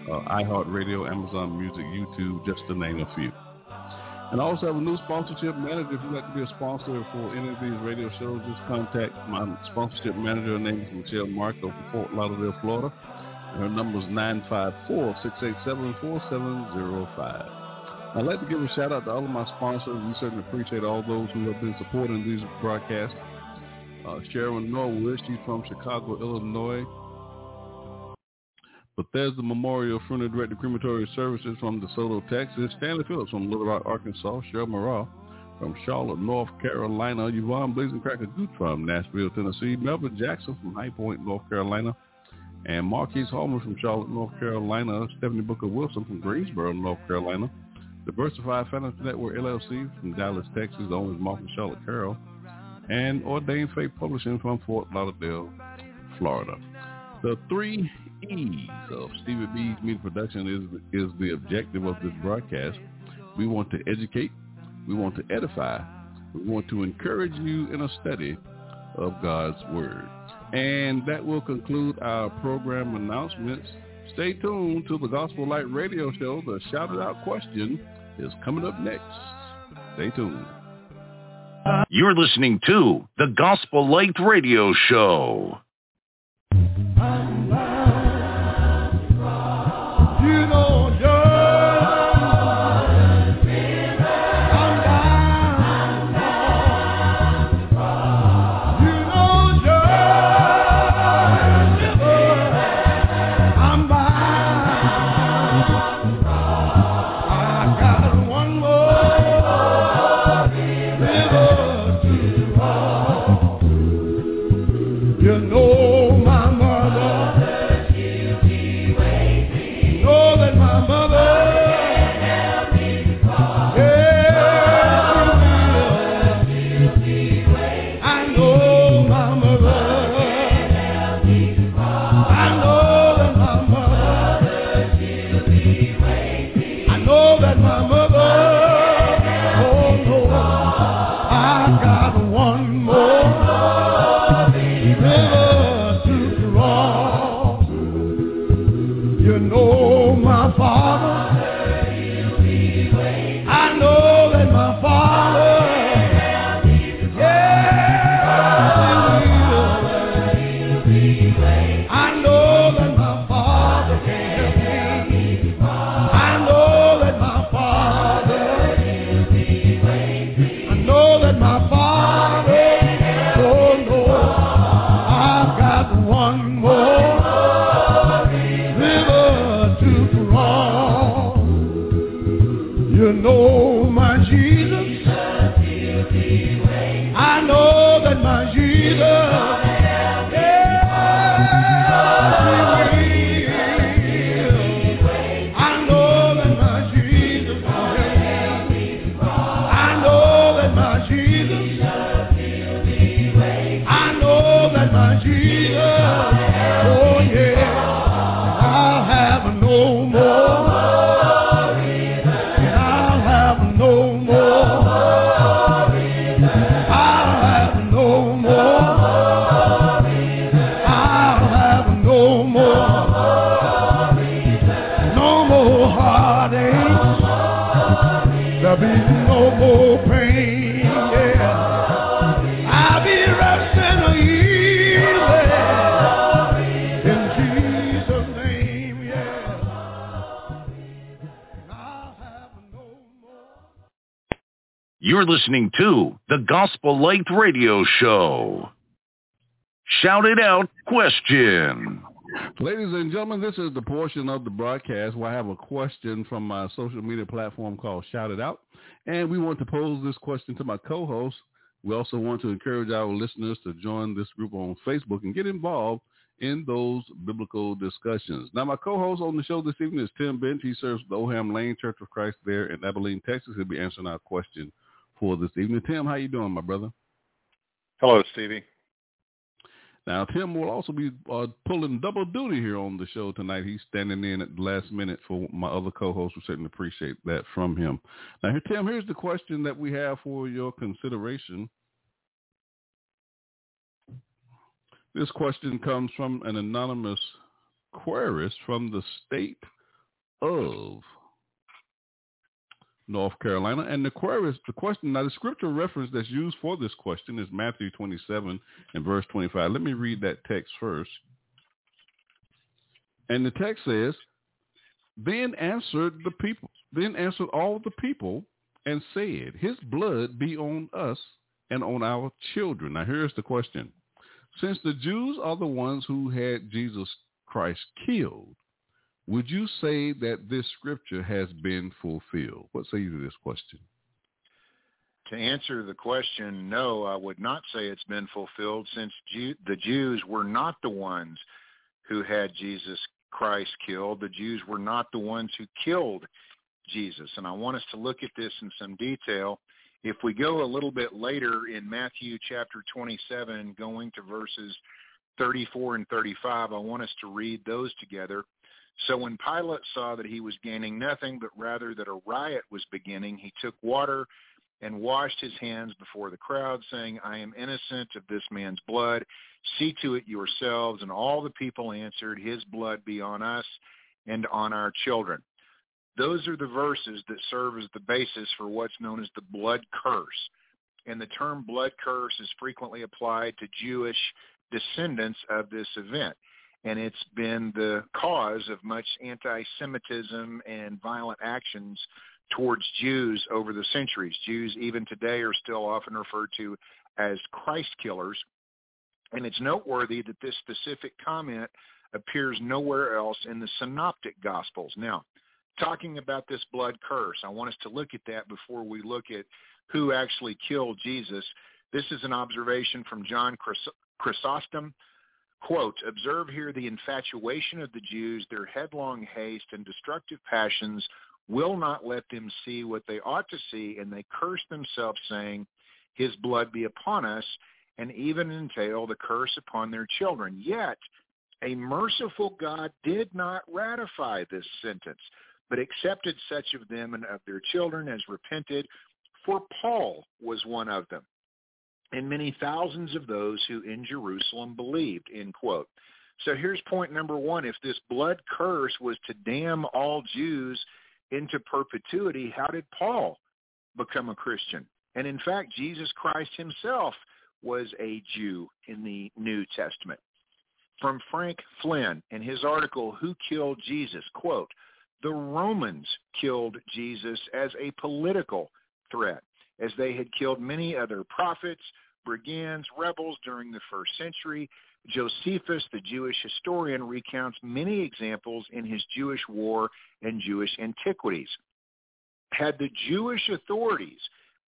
iHeartRadio, Amazon Music, YouTube, just to name a few. And I also have a new sponsorship manager. If you'd like to be a sponsor for any of these radio shows, just contact my sponsorship manager. Her name is Michelle Mark from Fort Lauderdale, Florida. And her number is 954-687-4705. I'd like to give a shout out to all of my sponsors. We certainly appreciate all those who have been supporting these broadcasts. Sharon Norwood, she's from Chicago, Illinois. Bethesda Memorial Funeral Director Crematory Services from DeSoto, Texas. Stanley Phillips from Little Rock, Arkansas. Cheryl Morrell from Charlotte, North Carolina. Yvonne Blazencracker Duke from Nashville, Tennessee. Melvin Jackson from High Point, North Carolina. And Marquise Holman from Charlotte, North Carolina. Stephanie Booker Wilson from Greensboro, North Carolina. Diversified Finance Network, LLC from Dallas, Texas. Owners Mark and Charlotte Carroll. And Ordained Faith Publishing from Fort Lauderdale, Florida. The three E's of Stevie B's Media Production is the objective of this broadcast. We want to educate. We want to edify. We want to encourage you in a study of God's Word. And that will conclude our program announcements. Stay tuned to the Gospel Light Radio Show. The Shouted Out Question is coming up next. Stay tuned. You're listening to the Gospel Light Radio Show. You're listening to the Gospel Light Radio Show. Shout it out question. Ladies and gentlemen, this is the portion of the broadcast where I have a question from my social media platform called Shout It Out. And we want to pose this question to my co-host. We also want to encourage our listeners to join this group on Facebook and get involved in those biblical discussions. Now, my co-host on the show this evening is Tim Bench. He serves the Oldham Lane Church of Christ there in Abilene, Texas. He'll be answering our question for this evening. Tim, how you doing, my brother? Hello, Stevie. Now, Tim will also be pulling double duty here on the show tonight. He's standing in at the last minute for my other co-host. We certainly appreciate that from him. Now, here, Tim, here's the question that we have for your consideration. This question comes from an anonymous querist from the state of North Carolina. And the query is the question. Now, the scripture reference that's used for this question is Matthew 27 and verse 25. Let me read that text first. And the text says, Then answered all the people and said, his blood be on us and on our children. Now, here's the question. Since the Jews are the ones who had Jesus Christ killed, Would you say that this scripture has been fulfilled? What say you to this question? To answer the question, no, I would not say it's been fulfilled, since the Jews were not the ones who had Jesus Christ killed. The Jews were not the ones who killed Jesus. And I want us to look at this in some detail. If we go a little bit later in Matthew chapter 27, going to verses 34 and 35, I want us to read those together. So when Pilate saw that he was gaining nothing, but rather that a riot was beginning, he took water and washed his hands before the crowd, saying, I am innocent of this man's blood. See to it yourselves. And all the people answered, his blood be on us and on our children. Those are the verses that serve as the basis for what's known as the blood curse. And the term blood curse is frequently applied to Jewish descendants of this event. And it's been the cause of much anti-Semitism and violent actions towards Jews over the centuries. Jews even today are still often referred to as Christ killers. And it's noteworthy that this specific comment appears nowhere else in the Synoptic Gospels. Now, talking about this blood curse, I want us to look at that before we look at who actually killed Jesus. This is an observation from John Chrysostom. Quote, observe here the infatuation of the Jews, their headlong haste and destructive passions will not let them see what they ought to see, and they curse themselves, saying, his blood be upon us, and even entail the curse upon their children. Yet a merciful God did not ratify this sentence, but accepted such of them and of their children as repented, for Paul was one of them, and many thousands of those who in Jerusalem believed, end quote. So here's point number one. If this blood curse was to damn all Jews into perpetuity, how did Paul become a Christian? And in fact, Jesus Christ himself was a Jew in the New Testament. From Frank Flynn in his article, Who Killed Jesus? Quote, the Romans killed Jesus as a political threat, as they had killed many other prophets, brigands, rebels during the first century. Josephus, the Jewish historian, recounts many examples in his Jewish War and Jewish Antiquities. Had the Jewish authorities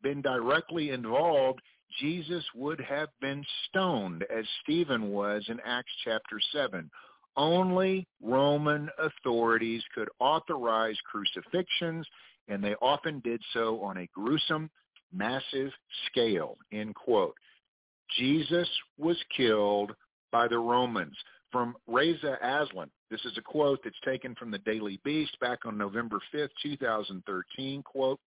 been directly involved, Jesus would have been stoned, as Stephen was in Acts chapter 7. Only Roman authorities could authorize crucifixions, and they often did so on a gruesome, massive scale, end quote. Jesus was killed by the Romans. From Reza Aslan, this is a quote that's taken from the Daily Beast back on November 5th, 2013, quote,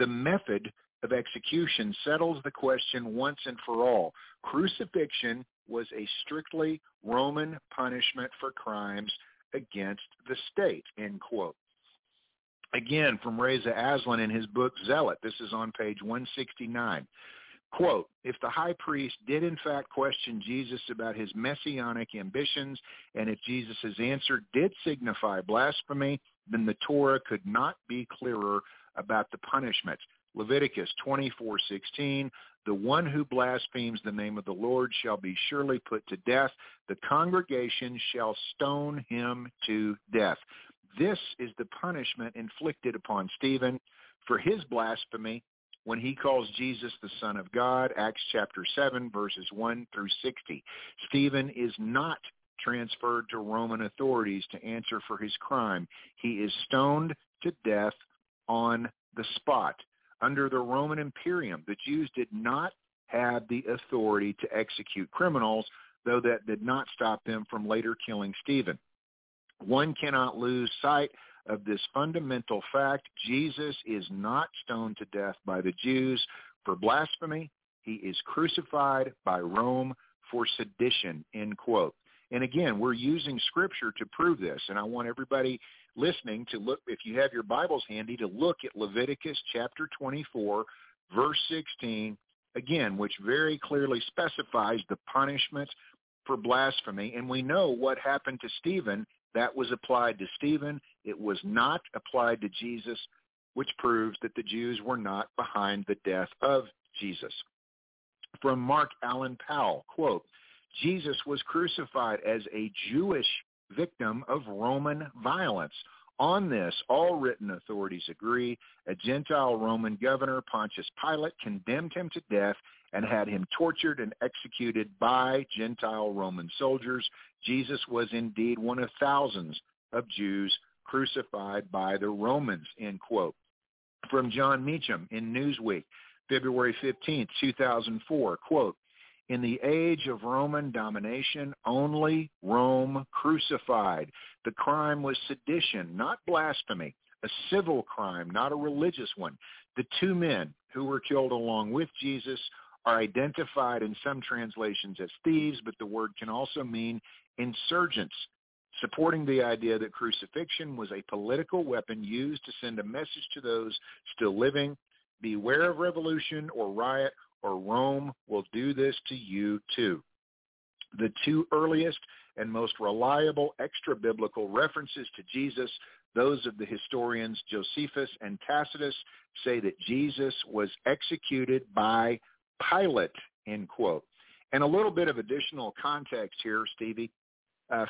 the method of execution settles the question once and for all. Crucifixion was a strictly Roman punishment for crimes against the state, end quote. Again, from Reza Aslan in his book, Zealot, this is on page 169. Quote, if the high priest did in fact question Jesus about his messianic ambitions, and if Jesus' answer did signify blasphemy, then the Torah could not be clearer about the punishment. Leviticus 24:16, the one who blasphemes the name of the Lord shall be surely put to death. The congregation shall stone him to death. This is the punishment inflicted upon Stephen for his blasphemy when he calls Jesus the Son of God, Acts chapter 7, verses 1 through 60. Stephen is not transferred to Roman authorities to answer for his crime. He is stoned to death on the spot. Under the Roman Imperium, the Jews did not have the authority to execute criminals, though that did not stop them from later killing Stephen. One cannot lose sight of this fundamental fact. Jesus is not stoned to death by the Jews for blasphemy. He is crucified by Rome for sedition, end quote. And again, we're using Scripture to prove this, and I want everybody listening to look, if you have your Bibles handy, to look at Leviticus chapter 24, verse 16, again, which very clearly specifies the punishment for blasphemy. And we know what happened to Stephen. That was applied to Stephen. It was not applied to Jesus, which proves that the Jews were not behind the death of Jesus. From Mark Allen Powell, quote, Jesus was crucified as a Jewish victim of Roman violence. On this, all written authorities agree. A Gentile Roman governor, Pontius Pilate, condemned him to death and had him tortured and executed by Gentile Roman soldiers. Jesus was indeed one of thousands of Jews crucified by the Romans, end quote. From John Meacham in Newsweek, February 15, 2004, quote, "In the age of Roman domination, only Rome crucified. The crime was sedition, not blasphemy, a civil crime, not a religious one. The two men who were killed along with Jesus are identified in some translations as thieves, but the word can also mean insurgents, supporting the idea that crucifixion was a political weapon used to send a message to those still living. Beware of revolution or riot, or Rome will do this to you too." The two earliest and most reliable extra-biblical references to Jesus, those of the historians Josephus and Tacitus, say that Jesus was executed by Pilate, end quote. And a little bit of additional context here, Stevie,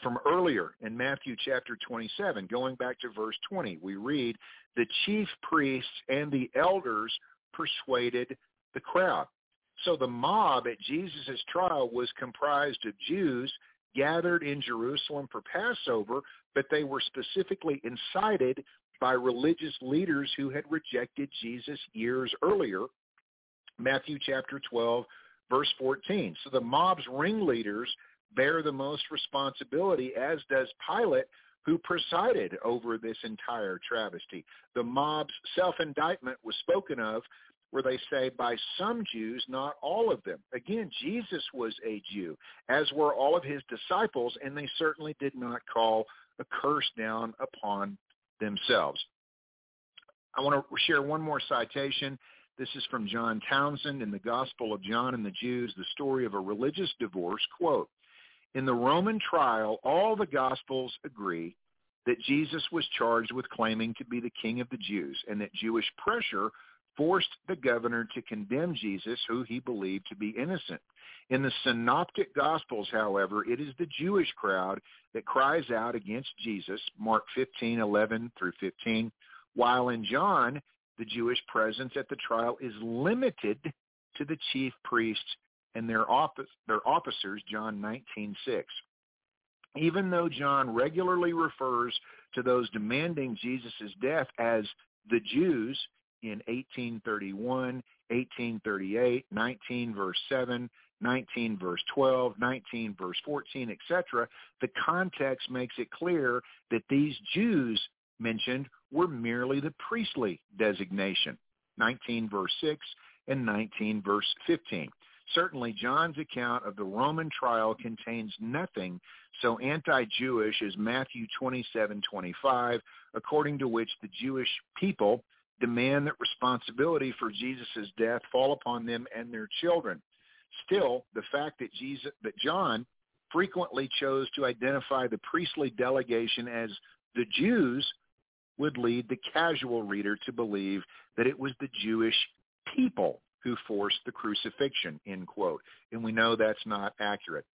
from earlier in Matthew chapter 27, going back to verse 20, we read, "The chief priests and the elders persuaded the crowd." So the mob at Jesus' trial was comprised of Jews gathered in Jerusalem for Passover, but they were specifically incited by religious leaders who had rejected Jesus years earlier. Matthew chapter 12, verse 14. So the mob's ringleaders bear the most responsibility, as does Pilate, who presided over this entire travesty. The mob's self-indictment was spoken of, where they say, by some Jews, not all of them. Again, Jesus was a Jew, as were all of his disciples, and they certainly did not call a curse down upon themselves. I want to share one more citation. This is from John Townsend in the Gospel of John and the Jews, the story of a religious divorce, quote, "In the Roman trial, all the Gospels agree that Jesus was charged with claiming to be the king of the Jews, and that Jewish pressure forced the governor to condemn Jesus, who he believed to be innocent. In the Synoptic Gospels, however, it is the Jewish crowd that cries out against Jesus, Mark 15:11 through 15, while in John, the Jewish presence at the trial is limited to the chief priests and their officers, John 19:6. Even though John regularly refers to those demanding Jesus' death as the Jews, in 1831, 1838, 19 verse 7, 19 verse 12, 19 verse 14, etc., the context makes it clear that these Jews mentioned were merely the priestly designation, 19 verse 6 and 19 verse 15. Certainly, John's account of the Roman trial contains nothing so anti-Jewish as Matthew 27:25, according to which the Jewish people demand that responsibility for Jesus' death fall upon them and their children. Still, the fact that John frequently chose to identify the priestly delegation as the Jews would lead the casual reader to believe that it was the Jewish people who forced the crucifixion, end quote. And we know that's not accurate.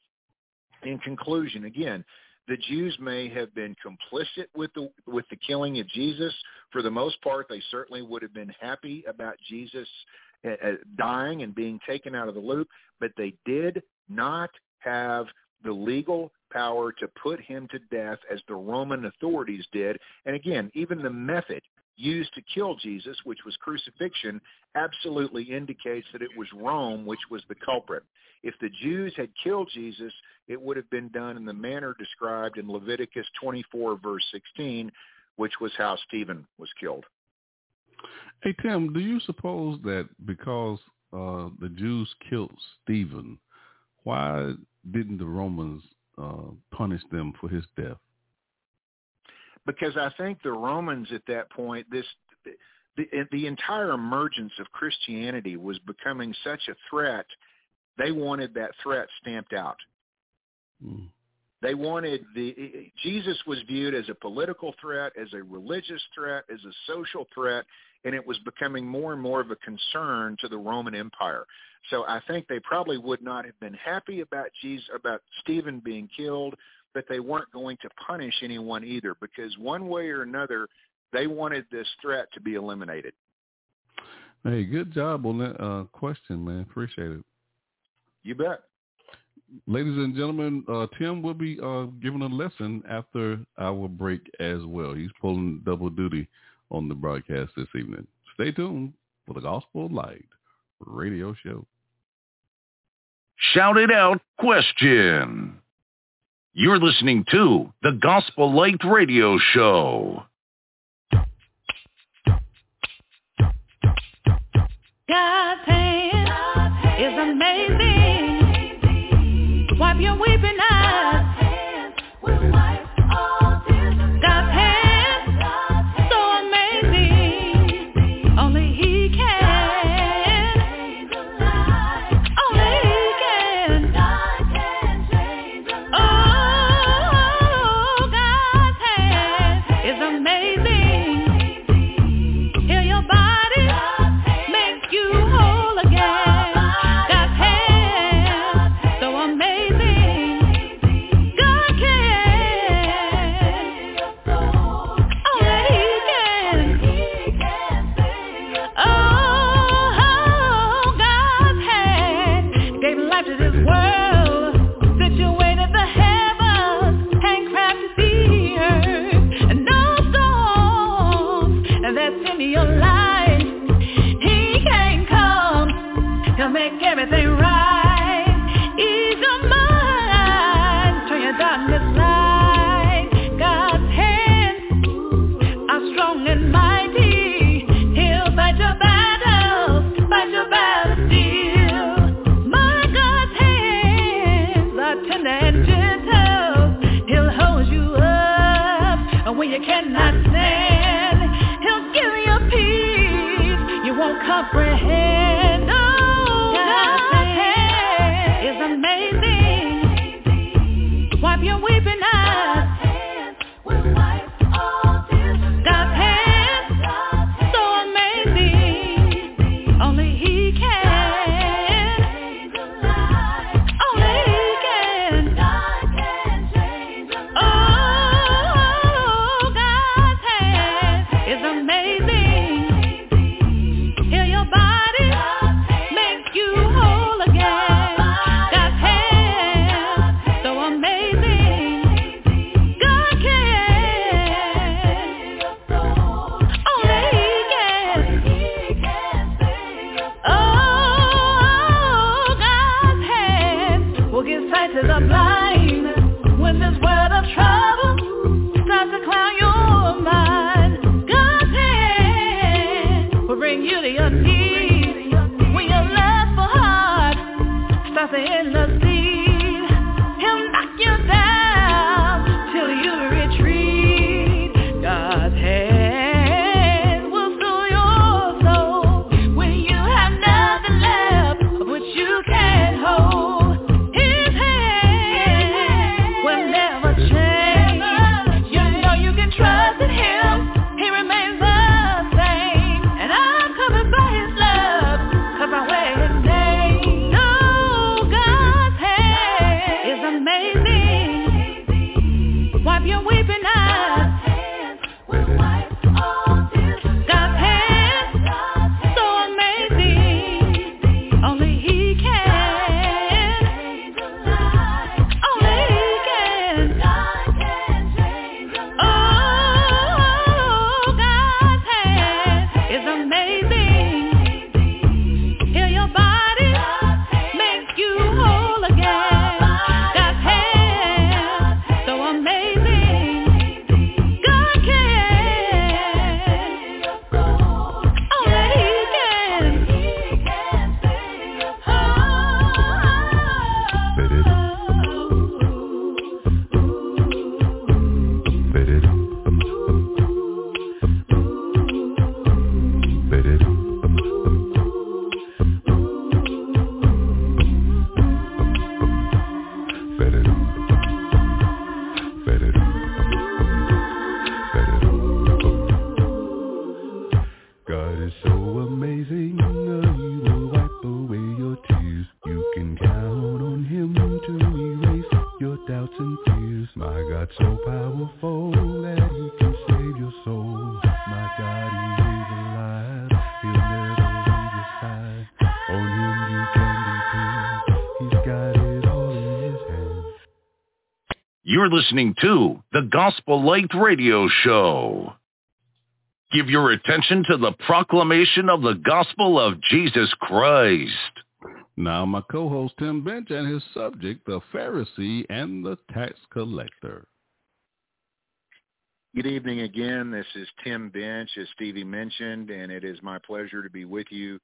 In conclusion, again, the Jews may have been complicit with the killing of Jesus. For the most part, they certainly would have been happy about Jesus dying and being taken out of the loop, but they did not have the legal power to put him to death as the Roman authorities did. And again, even the method used to kill Jesus, which was crucifixion, absolutely indicates that it was Rome which was the culprit. If the Jews had killed Jesus, it would have been done in the manner described in Leviticus 24, verse 16, which was how Stephen was killed. Hey, Tim, do you suppose that because the Jews killed Stephen, why didn't the Romans punish them for his death? Because I think the Romans at that point, the entire emergence of Christianity was becoming such a threat, they wanted that threat stamped out. Mm. They wanted Jesus was viewed as a political threat, as a religious threat, as a social threat, and it was becoming more and more of a concern to the Roman Empire. So I think they probably would not have been happy about Stephen being killed. but they weren't going to punish anyone either, because one way or another, they wanted this threat to be eliminated. Hey, good job on that question, man. Appreciate it. You bet. Ladies and gentlemen, Tim will be giving a lesson after our break as well. He's pulling double duty on the broadcast this evening. Stay tuned for the Gospel Light Radio Show. Shout it out question. You're listening to the Gospel Light Radio Show. God's hand is amazing. Wipe your weeping eyes. Doubts and fears. My God, so powerful that He can save your soul. My God, He is alive. He'll never leave your side. On Him you can depend. He's got it all in His hands. You're listening to the Gospel Light Radio Show. Give your attention to the proclamation of the gospel of Jesus Christ. Now my co-host Tim Bench and his subject, the Pharisee and the Tax Collector. Good evening again. This is Tim Bench, as Stevie mentioned, and it is my pleasure to be with you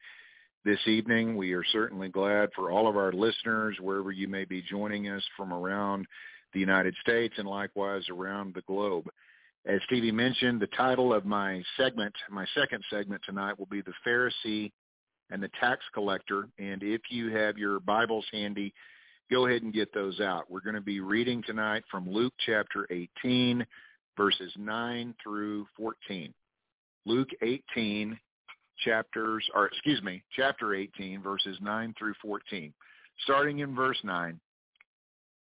this evening. We are certainly glad for all of our listeners, wherever you may be joining us from around the United States and likewise around the globe. As Stevie mentioned, the title of my second segment tonight will be The Pharisee and the Tax Collector, and if you have your Bibles handy, go ahead and get those out. We're going to be reading tonight from Luke chapter 18, verses 9 through 14. Chapter 18, verses 9 through 14. Starting in verse 9,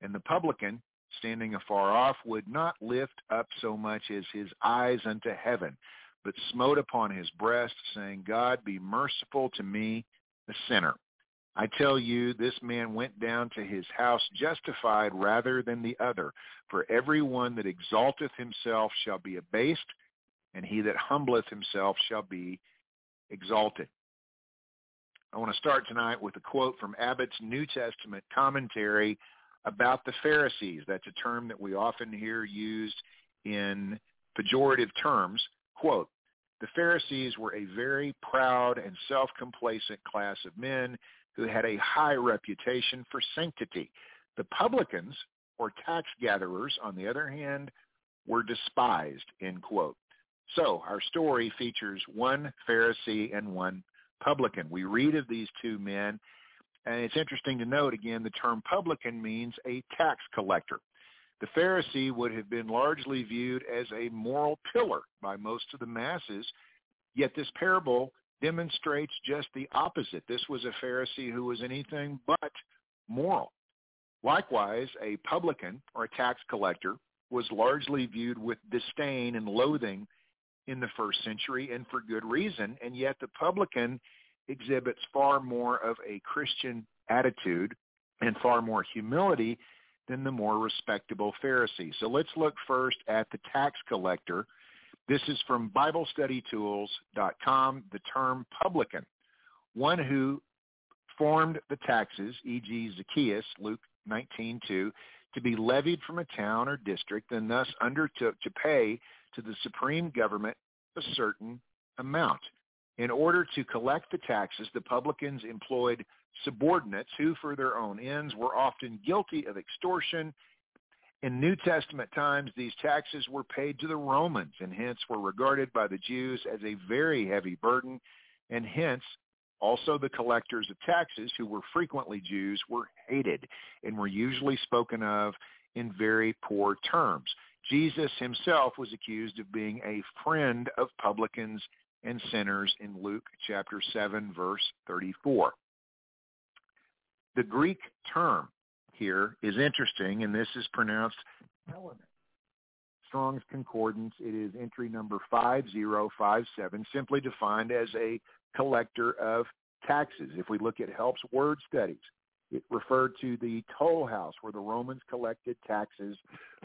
And the publican, standing afar off, would not lift up so much as his eyes unto heaven, but smote upon his breast, saying, God, be merciful to me, a sinner. I tell you, this man went down to his house justified rather than the other. For everyone that exalteth himself shall be abased, and he that humbleth himself shall be exalted. I want to start tonight with a quote from Abbott's New Testament commentary about the Pharisees. That's a term that we often hear used in pejorative terms. Quote, the Pharisees were a very proud and self-complacent class of men who had a high reputation for sanctity. The publicans, or tax gatherers, on the other hand, were despised, end quote. So our story features one Pharisee and one publican. We read of these two men, and it's interesting to note, again, the term publican means a tax collector. The Pharisee would have been largely viewed as a moral pillar by most of the masses, yet this parable demonstrates just the opposite. This was a Pharisee who was anything but moral. Likewise, a publican or a tax collector was largely viewed with disdain and loathing in the first century, and for good reason, and yet the publican exhibits far more of a Christian attitude and far more humility than the more respectable Pharisee. So let's look first at the tax collector. This is from BibleStudyTools.com, the term publican, one who formed the taxes, e.g. Zacchaeus, Luke 19:2, to be levied from a town or district, and thus undertook to pay to the supreme government a certain amount. In order to collect the taxes, the publicans employed subordinates who, for their own ends, were often guilty of extortion. In New Testament times, these taxes were paid to the Romans and hence were regarded by the Jews as a very heavy burden, and hence also the collectors of taxes, who were frequently Jews, were hated and were usually spoken of in very poor terms. Jesus himself was accused of being a friend of publicans and sinners in Luke chapter 7, verse 34. The Greek term here is interesting, and this is pronounced element. Strong's Concordance, it is entry number 5057, simply defined as a collector of taxes. If we look at Help's Word Studies, it referred to the toll house where the Romans collected taxes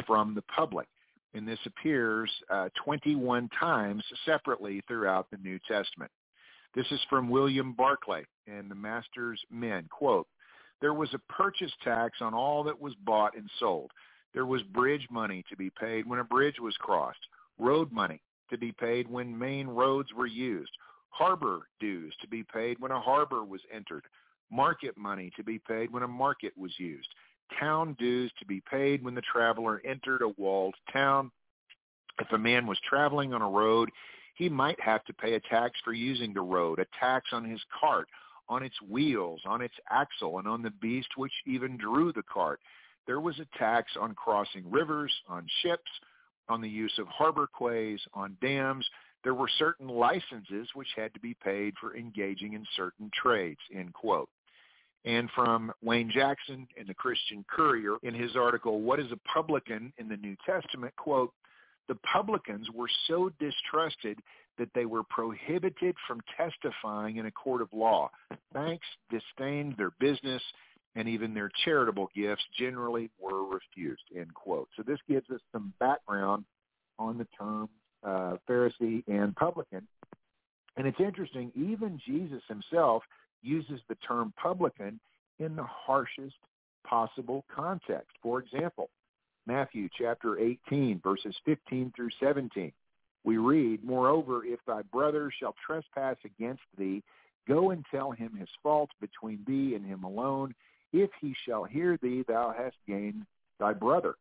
from the public. And this appears 21 times separately throughout the New Testament. This is from William Barclay and the Master's Men. Quote, there was a purchase tax on all that was bought and sold. There was bridge money to be paid when a bridge was crossed, road money to be paid when main roads were used, harbor dues to be paid when a harbor was entered, market money to be paid when a market was used, town dues to be paid when the traveler entered a walled town. If a man was traveling on a road, he might have to pay a tax for using the road, a tax on his cart, on its wheels, on its axle, and on the beast which even drew the cart. There was a tax on crossing rivers, on ships, on the use of harbor quays, on dams. There were certain licenses which had to be paid for engaging in certain trades, end quote. And from Wayne Jackson in the Christian Courier, in his article, What is a Publican in the New Testament, quote, the publicans were so distrusted that they were prohibited from testifying in a court of law. Banks disdained their business, and even their charitable gifts generally were refused, end quote. So this gives us some background on the terms Pharisee and publican. And it's interesting, even Jesus himself uses the term publican in the harshest possible context. For example, Matthew chapter 18, verses 15 through 17. We read, moreover, if thy brother shall trespass against thee, go and tell him his fault between thee and him alone. If he shall hear thee, thou hast gained thy brother.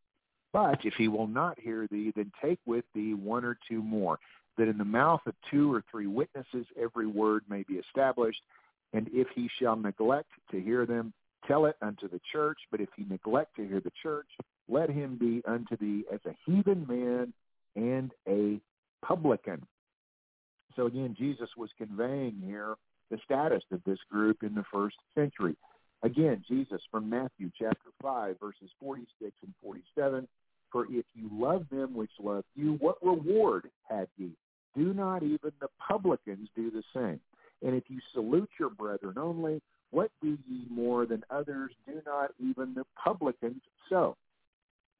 But if he will not hear thee, then take with thee one or two more, that in the mouth of two or three witnesses every word may be established. And if he shall neglect to hear them, tell it unto the church. But if he neglect to hear the church, let him be unto thee as a heathen man and a publican. So again, Jesus was conveying here the status of this group in the first century. Again, Jesus from Matthew chapter 5, verses 46 and 47, for if you love them which love you, what reward have ye? Do not even the publicans do the same? And if you salute your brethren only, what do ye more than others? Do not even the publicans so?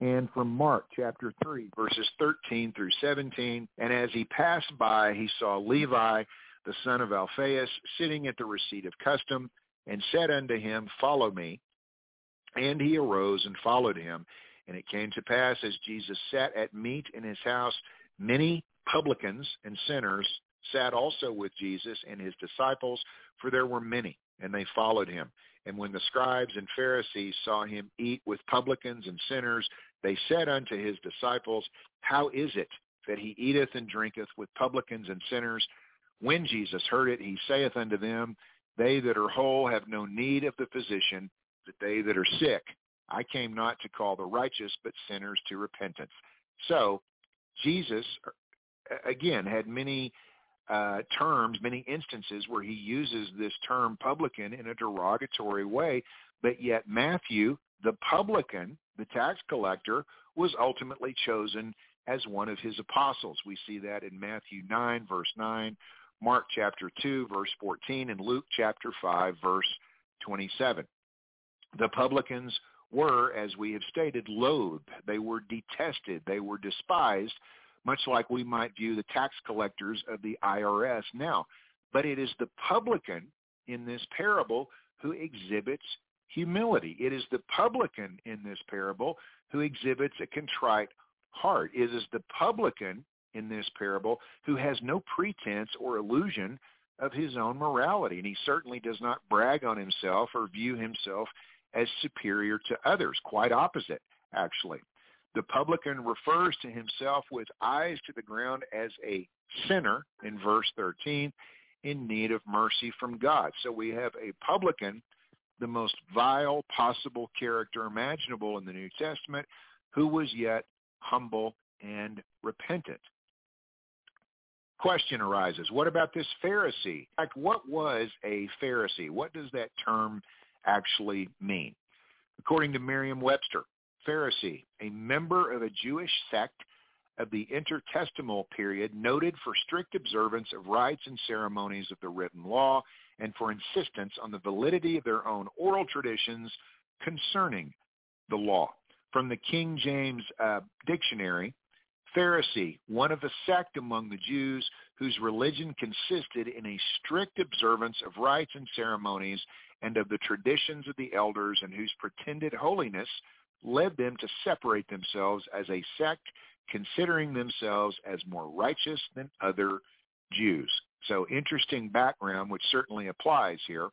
And from Mark chapter 3, verses 13 through 17, and as he passed by, he saw Levi, the son of Alphaeus, sitting at the receipt of custom, and said unto him, follow me. And he arose and followed him. And it came to pass, as Jesus sat at meat in his house, many publicans and sinners sat also with Jesus and his disciples, for there were many, and they followed him. And when the scribes and Pharisees saw him eat with publicans and sinners, they said unto his disciples, how is it that he eateth and drinketh with publicans and sinners? When Jesus heard it, he saith unto them, they that are whole have no need of the physician, but they that are sick. I came not to call the righteous, but sinners to repentance. So Jesus, again, had many terms, many instances where he uses this term publican in a derogatory way, but yet Matthew, the publican, the tax collector, was ultimately chosen as one of his apostles. We see that in Matthew 9, verse 9, Mark chapter 2, verse 14, and Luke chapter 5, verse 27. The publicans were, as we have stated, loathed. They were detested. They were despised, much like we might view the tax collectors of the IRS now. But it is the publican in this parable who exhibits humility. It is the publican in this parable who exhibits a contrite heart. It is the publican in this parable who has no pretense or illusion of his own morality, and he certainly does not brag on himself or view himself as superior to others. Quite opposite, actually. The publican refers to himself with eyes to the ground as a sinner in verse 13, in need of mercy from God. So we have a publican, the most vile possible character imaginable in the New Testament, who was yet humble and repentant. Question arises, what about this Pharisee? In fact, what was a Pharisee? What does that term actually mean? According to Merriam-Webster, Pharisee, a member of a Jewish sect of the intertestamental period noted for strict observance of rites and ceremonies of the written law and for insistence on the validity of their own oral traditions concerning the law. From the King James Dictionary, Pharisee, one of a sect among the Jews whose religion consisted in a strict observance of rites and ceremonies and of the traditions of the elders, and whose pretended holiness led them to separate themselves as a sect, considering themselves as more righteous than other Jews. So interesting background, which certainly applies here.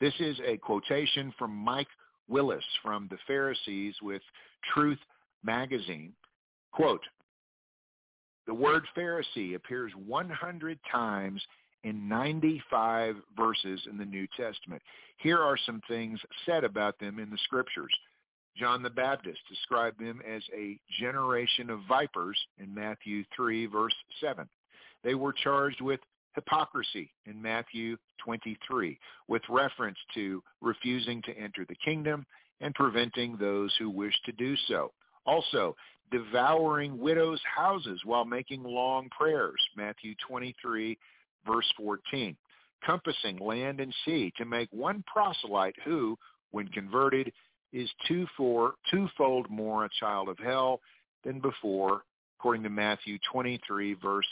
This is a quotation from Mike Willis from the Pharisees with Truth Magazine. Quote, the word Pharisee appears 100 times in 95 verses in the New Testament. Here are some things said about them in the Scriptures. John the Baptist described them as a generation of vipers in Matthew 3, verse 7. They were charged with hypocrisy in Matthew 23, with reference to refusing to enter the kingdom and preventing those who wish to do so. Also, devouring widows' houses while making long prayers, Matthew 23, verse 14. Compassing land and sea to make one proselyte who, when converted, is twofold more a child of hell than before, according to Matthew 23, verse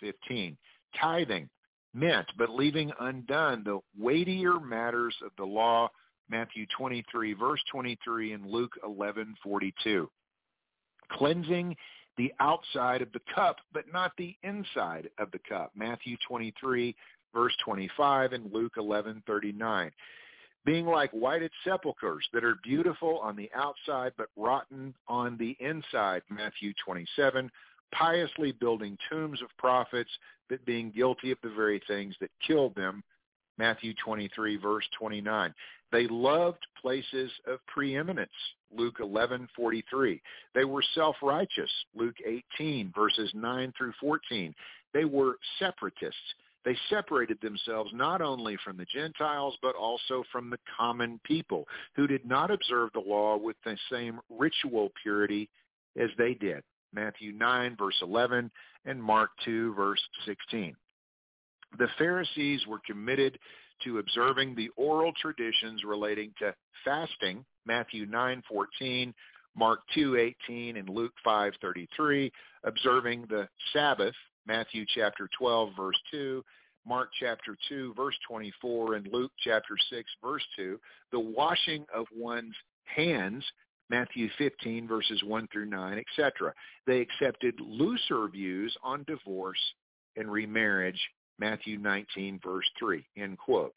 15. Tithing meant, but leaving undone the weightier matters of the law, Matthew 23, verse 23, and Luke 11, 42. Cleansing the outside of the cup, but not the inside of the cup, Matthew 23, verse 25, and Luke 11, 39. Being like whited sepulchres that are beautiful on the outside, but rotten on the inside, Matthew 27. Piously building tombs of prophets, but being guilty of the very things that killed them, Matthew 23, verse 29. They loved places of preeminence, Luke 11, 43. They were self-righteous, Luke 18, verses 9 through 14. They were separatists. They separated themselves not only from the Gentiles, but also from the common people, who did not observe the law with the same ritual purity as they did. Matthew 9, verse 11, and Mark 2, verse 16. The Pharisees were committed to observing the oral traditions relating to fasting, Matthew 9, 14, Mark 2, 18, and Luke 5, 33, observing the Sabbath, Matthew chapter 12, verse 2, Mark chapter 2, verse 24, and Luke chapter 6, verse 2, the washing of one's hands, Matthew 15, verses 1 through 9, etc. They accepted looser views on divorce and remarriage, Matthew 19, verse 3, end quote.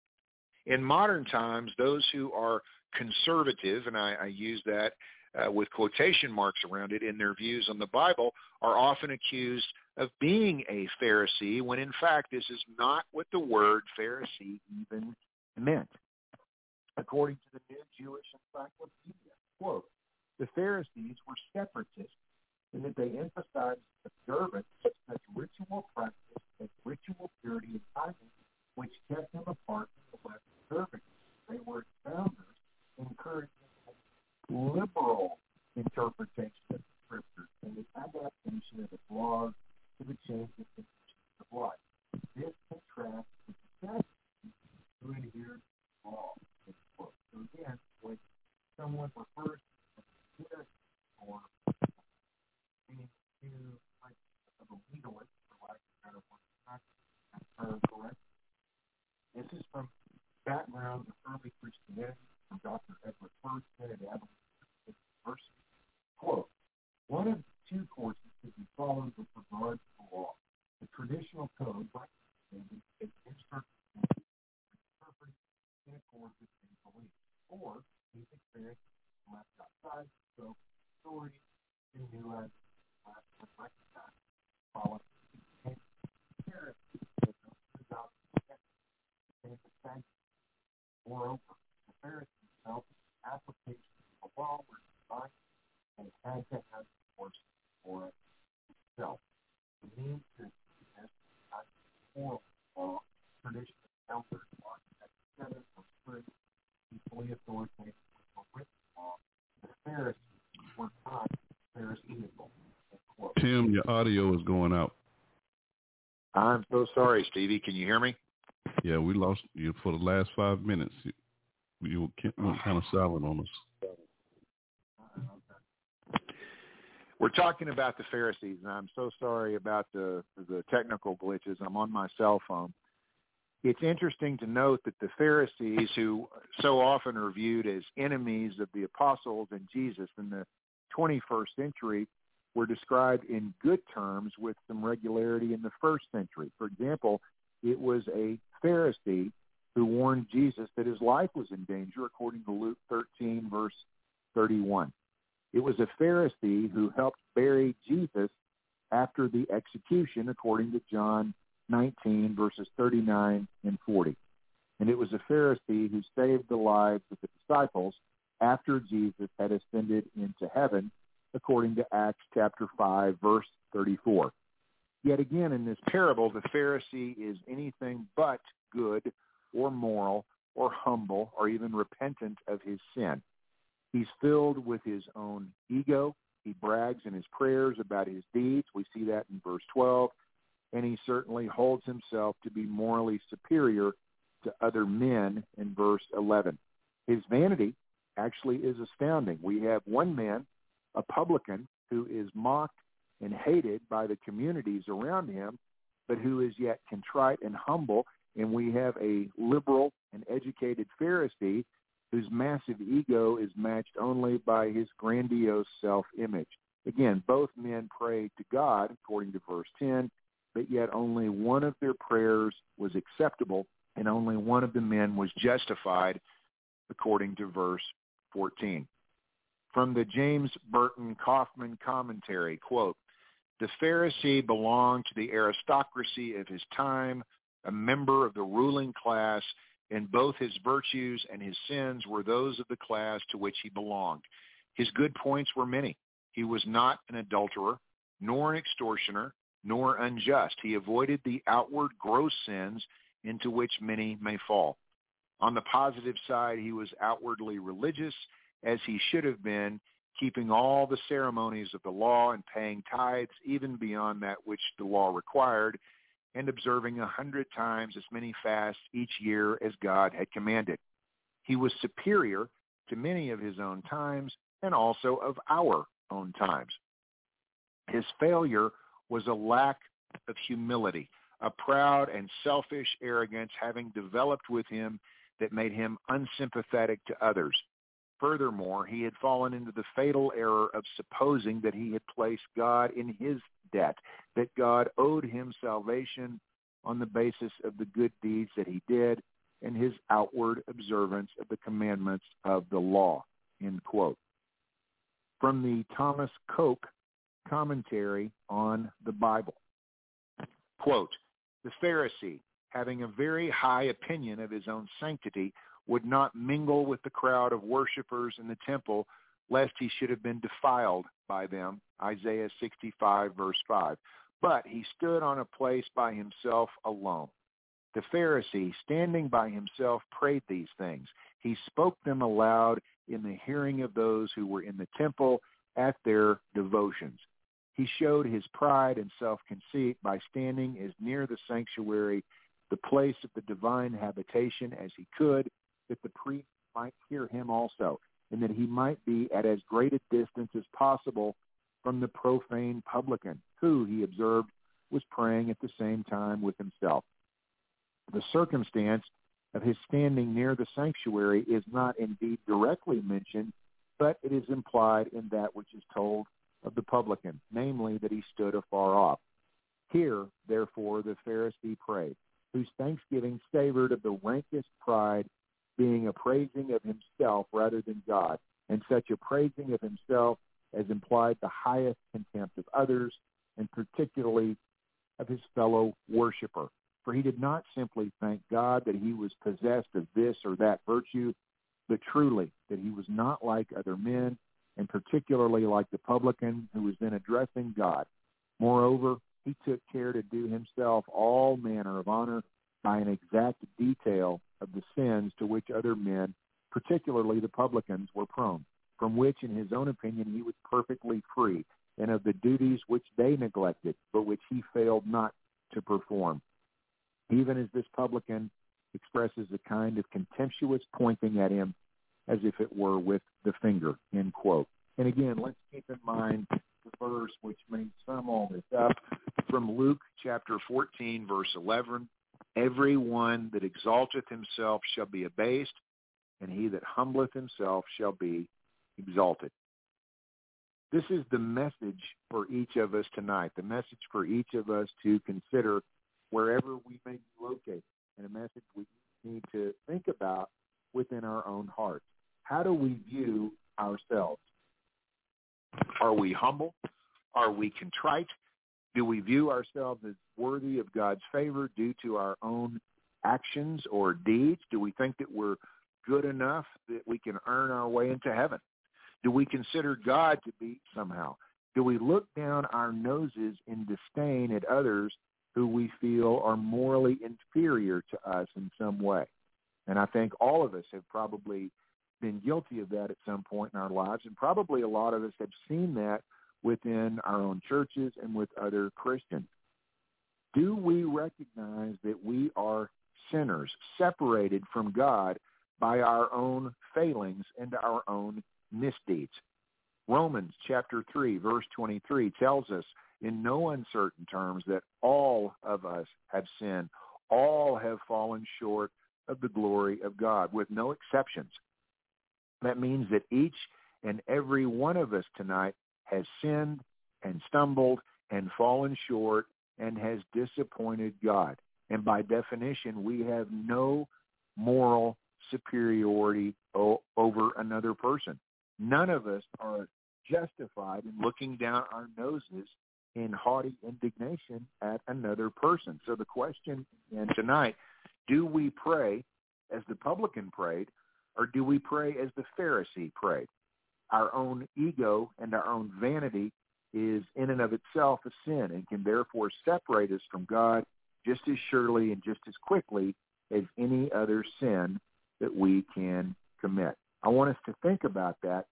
In modern times, those who are conservative, and I use that with quotation marks around it, in their views on the Bible, are often accused of being a Pharisee, when in fact this is not what the word Pharisee even meant. According to the New Jewish Encyclopedia, quote, the Pharisees were separatists in that they emphasized observance of such ritual practice as ritual purity and tithing, which kept them apart from the less observant. They were founders encouraging liberal interpretation of the Scriptures and the adaptation of its laws to the changing conditions of life. This contrasts with the Pharisees who adhered to the law. So again, when someone refers to the Pharisees or being too much of a legalist, for lack of a better word, not that term correct. This is from background of early Christianity from Dr. Edward Ferguson at Abilene University. Quote, one of the two courses to be followed with regard to the law, the traditional code by is interpreted in accord with his beliefs, or his experience left outside the scope of authority and new ideas left and recognized policy and characterism without and the sanctity. Moreover, the Pharisees felt the application of the law were designed and had to have force for itself. The means to achieve this is not oral law, traditional counters are together for free, equally authoritative for written law. The Pharisees were not Pharisaical. Tim, your audio is going out. I'm so sorry, Stevie. Can you hear me? Yeah, we lost you for the last 5 minutes. You were kind of silent on us. We're talking about the Pharisees, and I'm so sorry about the technical glitches. I'm on my cell phone. It's interesting to note that the Pharisees, who so often are viewed as enemies of the apostles and Jesus in the 21st century, were described in good terms with some regularity in the first century. For example, it was a Pharisee who warned Jesus that his life was in danger, according to Luke 13, verse 31. It was a Pharisee who helped bury Jesus after the execution, according to John 19, verses 39 and 40. And it was a Pharisee who saved the lives of the disciples after Jesus had ascended into heaven, according to Acts chapter 5, verse 34. Yet again, in this parable, the Pharisee is anything but good or moral or humble or even repentant of his sin. He's filled with his own ego. He brags in his prayers about his deeds. We see that in verse 12. And he certainly holds himself to be morally superior to other men in verse 11. His vanity actually is astounding. We have one man, a publican, who is mocked and hated by the communities around him, but who is yet contrite and humble. And we have a liberal and educated Pharisee whose massive ego is matched only by his grandiose self-image. Again, both men prayed to God, according to verse 10, but yet only one of their prayers was acceptable, and only one of the men was justified, according to verse 14. From the James Burton Kaufman commentary, quote, "The Pharisee belonged to the aristocracy of his time, a member of the ruling class, and both his virtues and his sins were those of the class to which he belonged. His good points were many. He was not an adulterer, nor an extortioner, nor unjust. He avoided the outward gross sins into which many may fall. On the positive side, he was outwardly religious, as he should have been, keeping all the ceremonies of the law and paying tithes even beyond that which the law required, and observing 100 times as many fasts each year as God had commanded. He was superior to many of his own times and also of our own times. His failure was a lack of humility, a proud and selfish arrogance having developed with him that made him unsympathetic to others. Furthermore, he had fallen into the fatal error of supposing that he had placed God in his debt, that God owed him salvation on the basis of the good deeds that he did and his outward observance of the commandments of the law," end quote. From the Thomas Coke commentary on the Bible, quote, "The Pharisee, having a very high opinion of his own sanctity, would not mingle with the crowd of worshipers in the temple, lest he should have been defiled by them," Isaiah 65, verse 5. "But he stood on a place by himself alone. The Pharisee, standing by himself, prayed these things. He spoke them aloud in the hearing of those who were in the temple at their devotions. He showed his pride and self-conceit by standing as near the sanctuary, the place of the divine habitation, as he could, that the priest might hear him also, and that he might be at as great a distance as possible from the profane publican, who, he observed, was praying at the same time with himself. The circumstance of his standing near the sanctuary is not indeed directly mentioned, but it is implied in that which is told of the publican, namely that he stood afar off. Here, therefore, the Pharisee prayed, whose thanksgiving savored of the rankest pride, being a praising of himself rather than God, and such a praising of himself as implied the highest contempt of others, and particularly of his fellow worshiper. For he did not simply thank God that he was possessed of this or that virtue, but truly that he was not like other men, and particularly like the publican who was then addressing God. Moreover, he took care to do himself all manner of honor by an exact detail of the sins to which other men, particularly the publicans, were prone, from which, in his own opinion, he was perfectly free, and of the duties which they neglected, but which he failed not to perform. Even as this publican expresses a kind of contemptuous pointing at him as if it were with the finger," end quote. And again, let's keep in mind the verse which may sum all this up from Luke chapter 14, verse 11. "Everyone that exalteth himself shall be abased, and he that humbleth himself shall be exalted." This is the message for each of us tonight, the message for each of us to consider wherever we may be located, and a message we need to think about within our own hearts. How do we view ourselves? Are we humble? Are we contrite? Do we view ourselves as worthy of God's favor due to our own actions or deeds? Do we think that we're good enough that we can earn our way into heaven? Do we consider God to be somehow? Do we look down our noses in disdain at others who we feel are morally inferior to us in some way? And I think all of us have probably been guilty of that at some point in our lives, and probably a lot of us have seen that within our own churches and with other Christians. Do we recognize that we are sinners separated from God by our own failings and our own misdeeds? Romans chapter 3, verse 23 tells us in no uncertain terms that all of us have sinned. All have fallen short of the glory of God, with no exceptions. That means that each and every one of us tonight has sinned and stumbled and fallen short and has disappointed God. And by definition, we have no moral superiority over another person. None of us are justified in looking down our noses in haughty indignation at another person. So the question again tonight, do we pray as the publican prayed, or do we pray as the Pharisee prayed? Our own ego and our own vanity is in and of itself a sin and can therefore separate us from God just as surely and just as quickly as any other sin that we can commit. I want us to think about that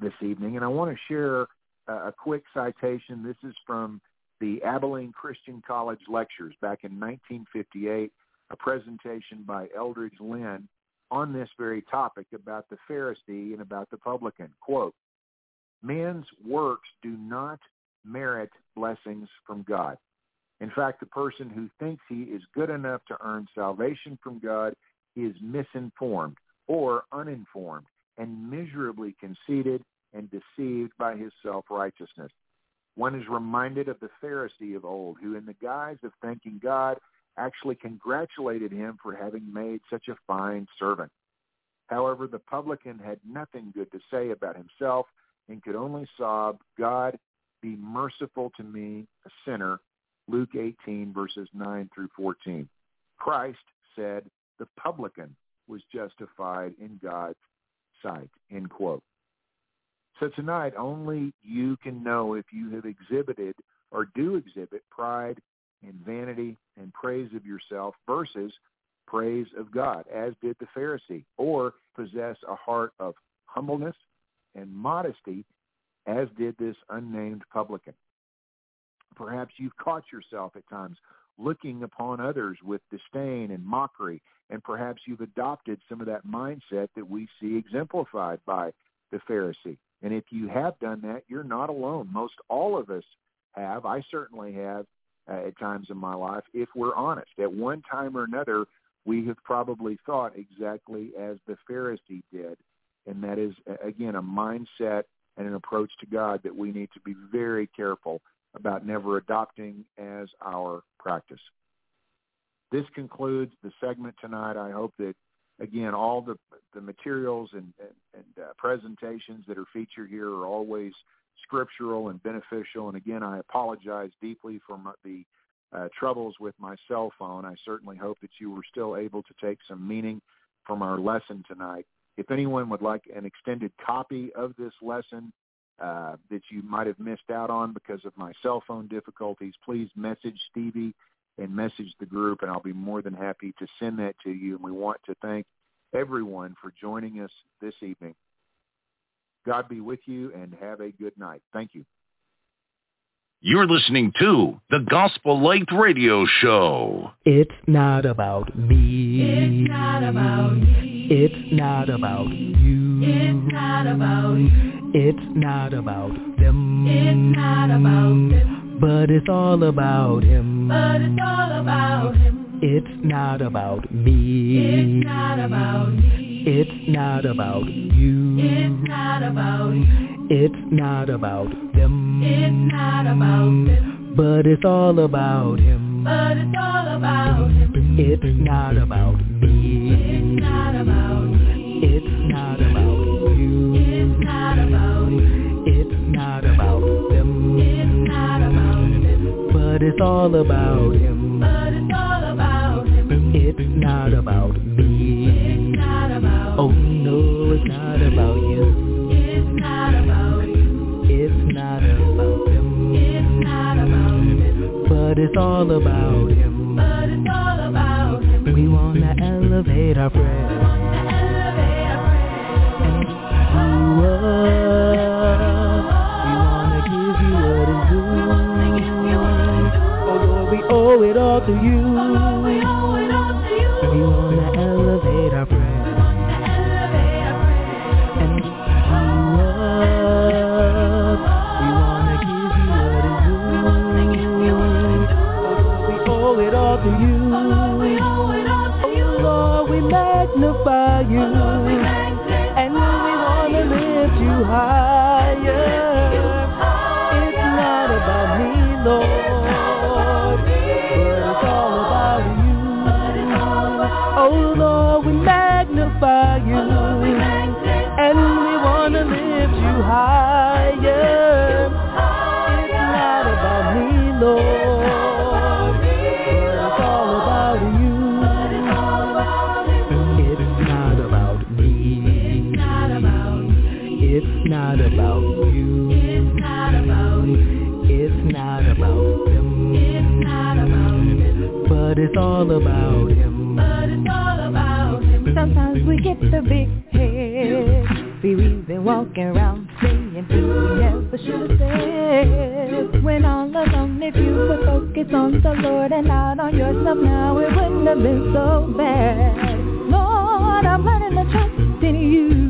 this evening, and I want to share a quick citation. This is from the Abilene Christian College Lectures back in 1958, a presentation by Eldridge Lynn on this very topic about the Pharisee and about the publican. Quote, "Man's works do not merit blessings from God. In fact, the person who thinks he is good enough to earn salvation from God is misinformed or uninformed and miserably conceited and deceived by his self-righteousness. One is reminded of the Pharisee of old, who in the guise of thanking God actually congratulated him for having made such a fine servant. However, the publican had nothing good to say about himself and could only sob, 'God, be merciful to me, a sinner.'" Luke 18, verses 9 through 14. Christ said the publican was justified in God's sight, end quote. So tonight, only you can know if you have exhibited or do exhibit pride and vanity and praise of yourself versus praise of God, as did the Pharisee, or possess a heart of humbleness and modesty, as did this unnamed publican. Perhaps you've caught yourself at times looking upon others with disdain and mockery, and perhaps you've adopted some of that mindset that we see exemplified by the Pharisee. And if you have done that, you're not alone. Most all of us have. I certainly have at times in my life, if we're honest. At one time or another, we have probably thought exactly as the Pharisee did, and that is, again, a mindset and an approach to God that we need to be very careful about never adopting as our practice. This concludes the segment tonight. I hope that, again, all the materials and presentations that are featured here are always scriptural and beneficial. And again, I apologize deeply for the troubles with my cell phone. I certainly hope that you were still able to take some meaning from our lesson tonight. If anyone would like an extended copy of this lesson that you might have missed out on because of my cell phone difficulties, please message Stevie and message the group, and I'll be more than happy to send that to you. And we want to thank everyone for joining us this evening. God be with you, and have a good night. Thank you. You're listening to the Gospel Light Radio Show. It's not about me. It's not about me. It's not about you. It's not about you. It's not about them. It's not about them. But it's all about him. But it's all about him. It's not about me. It's not about me. It's not about you. It's not about you. It's not about them. It's not about them. But it's all about him. But it's all about him. It's not about me. It's not about me. It's not about you. It's not about you. It's not about them. It's not about them. But it's all about him. But it's all about him. It's not about me. It's not about. Oh no, it's not about you. It's not about you. It's not about them. It's not about. But it's all about him. But it's all about him. We wanna elevate our prayer. We wanna elevate our prayer. And you are. We wanna give you what is due. Oh Lord, we owe it all to you. Oh Lord, we owe it all to you. We wanna elevate our prayer. We wanna elevate our prayer. And you are. We wanna give you what is due. It all to you. Oh Lord, we owe it all to you. Oh Lord, we magnify you. Oh Lord, we magnify and we want to lift you higher. It's not about me, Lord, but it's all about you. Oh Lord, we magnify you and we want to lift you higher. It's not about me, Lord. It's not about you. It's not about you. It's not about them. It's not about them. But it's all about him. But it's all about him. Sometimes we get the big head. See, we've been walking around saying things we never should have said. When all alone, if you would focus on the Lord and not on yourself, now it wouldn't have been so bad. Lord, I'm learning to trust in you.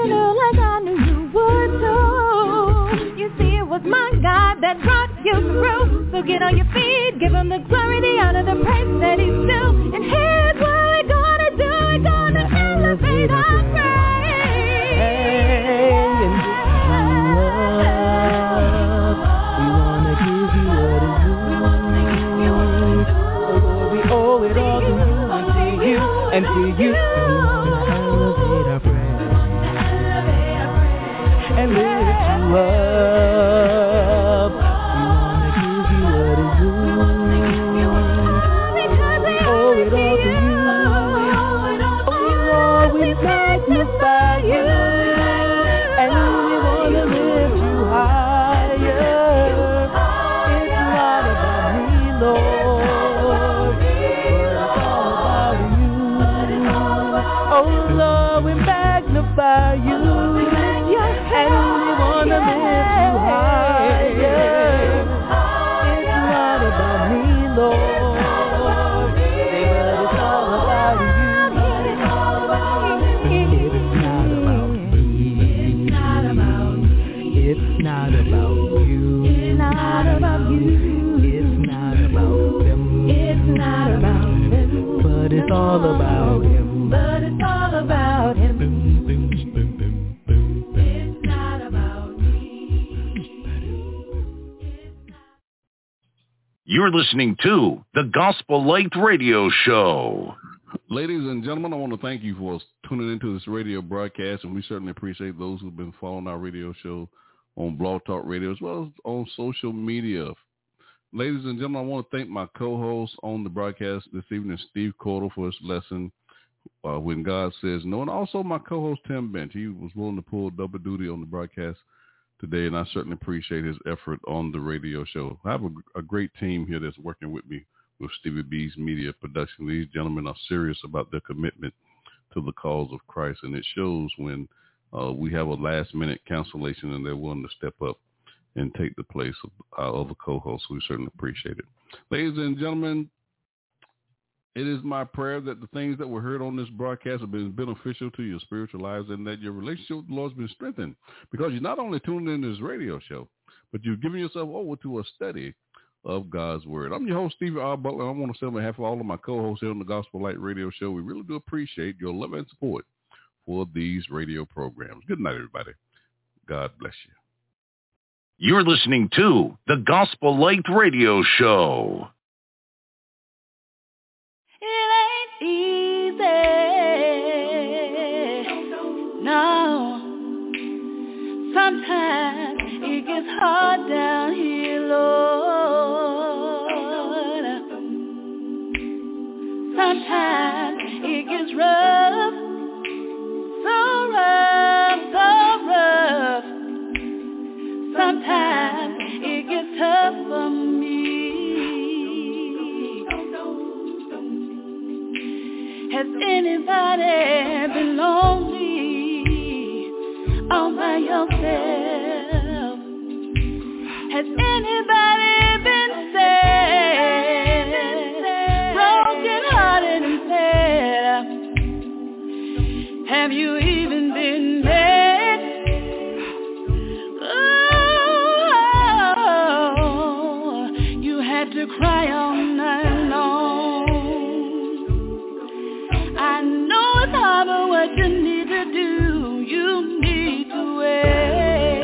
Like I knew you would too. You see, it was my God that brought you through. So get on your feet, give him the glory, the honor, the praise that he's due. And here's what we're gonna do. We're gonna elevate our praise. We wanna give you what is due. Oh Lord, we owe it all to you and to you. And lift you up. We wanna give you what is due. We owe it all to you. Oh Lord, we magnify you, and we wanna lift you higher. It's not about me, Lord, but it's all about you. Oh Lord, we magnify you. You're listening to the Gospel Light Radio Show. Ladies and gentlemen, I want to thank you for tuning into this radio broadcast, and we certainly appreciate those who've been following our radio show on Blog Talk Radio as well as on social media. Ladies and gentlemen, I want to thank my co-host on the broadcast this evening, Steve Coro, for his lesson, When God Says No, and also my co-host, Tim Bench. He was willing to pull double duty on the broadcast today, and I certainly appreciate his effort on the radio show. I have a great team here that's working with me with Stevie B's Media Production. These gentlemen are serious about their commitment to the cause of Christ, and it shows when we have a last-minute cancellation and they're willing to step up and take the place of our other co-hosts. We certainly appreciate it. Ladies and gentlemen, it is my prayer that the things that were heard on this broadcast have been beneficial to your spiritual lives and that your relationship with the Lord has been strengthened, because you're not only tuned in to this radio show, but you've given yourself over to a study of God's word. I'm your host, Stevie R. Butler. I want to say on behalf of all of my co-hosts here on the Gospel Light Radio Show, we really do appreciate your love and support for these radio programs. Good night, everybody. God bless you. You're listening to the Gospel Light Radio Show. It ain't easy. No. Sometimes it gets hard down here, Lord. Sometimes it gets rough. So rough, so rough. Sometimes it gets tough for me. Has anybody been lonely all by yourself? Has anybody been sad, broken hearted and sad? Have you even been there? Cry all night long. I know it's hard, but what you need to do, you need to wait.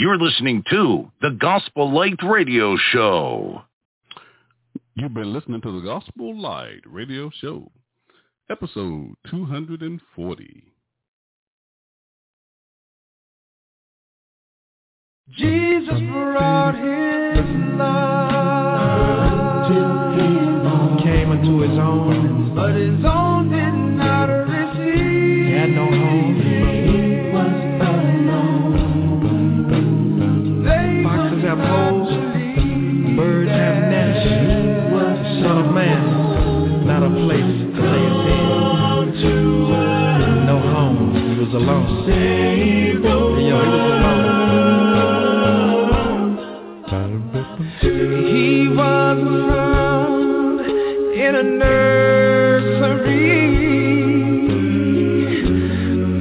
You're listening to the Gospel Light Radio Show. You've been listening to the Gospel Light Radio Show, episode 240. Jesus brought his love to him, came unto his own, but his own did not receive. He had no home, he was alone. Foxes have holes, birds have nests. The Son of Man is not a place to lay his head. No home, he was alone. He was alone. He was found in a nursery.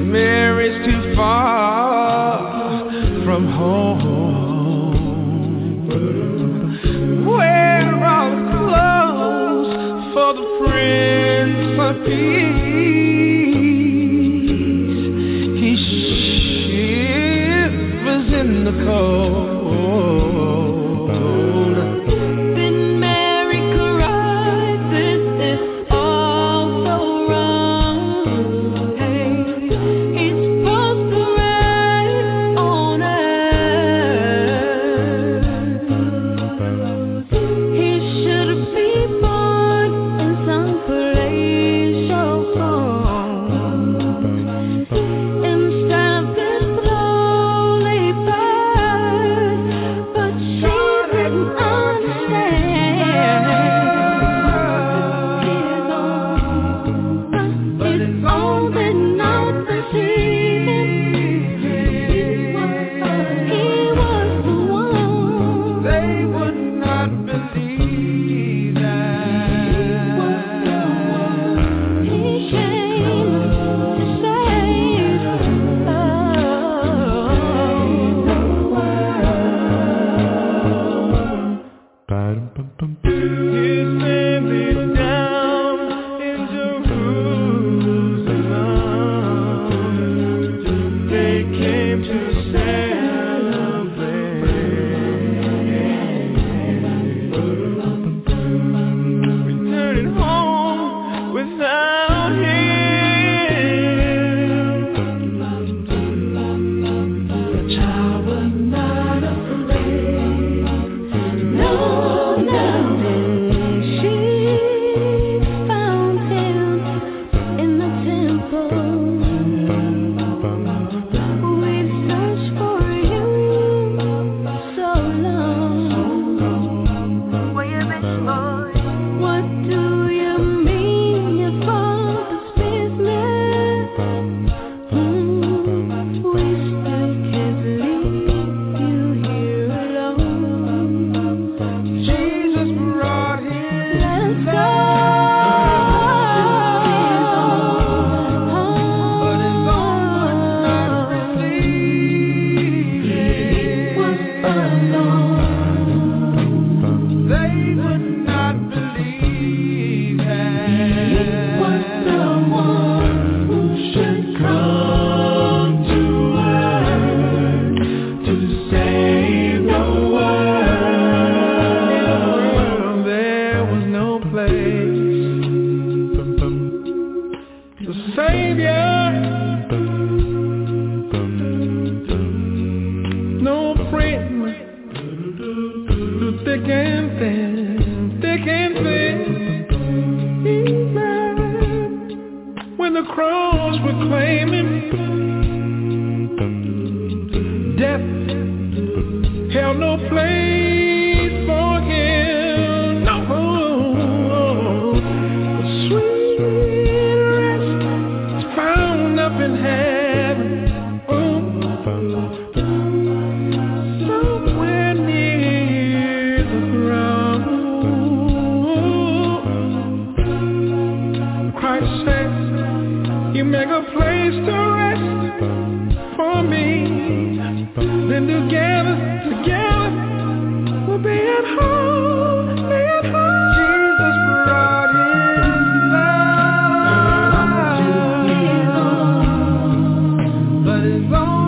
Mary's too far from home. Wear all the clothes for the Prince of Peace. He shivers in the cold.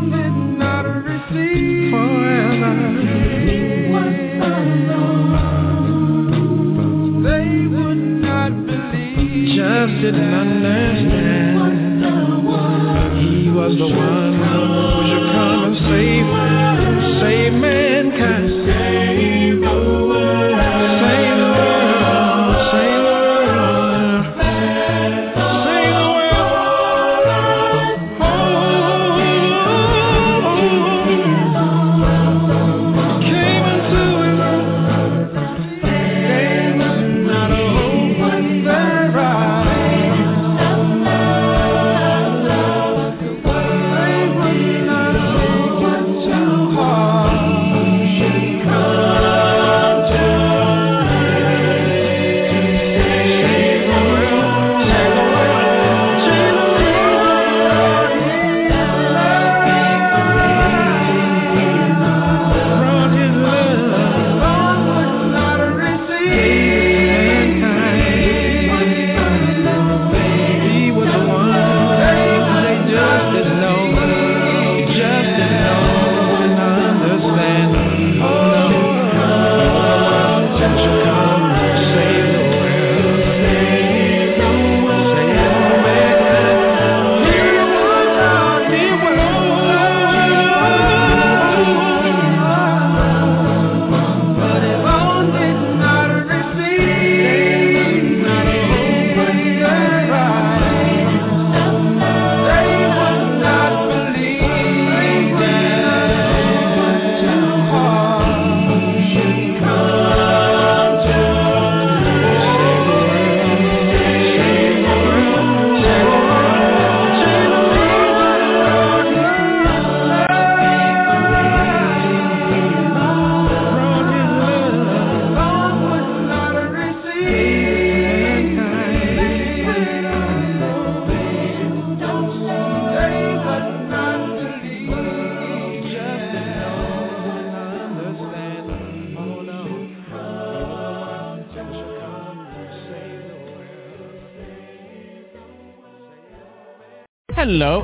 Did not receive. didn't understand. He was the one who should come and save mankind. Hello,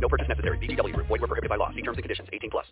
No purchase necessary. VGW Group. Void where prohibited by law. See terms and conditions. 18+.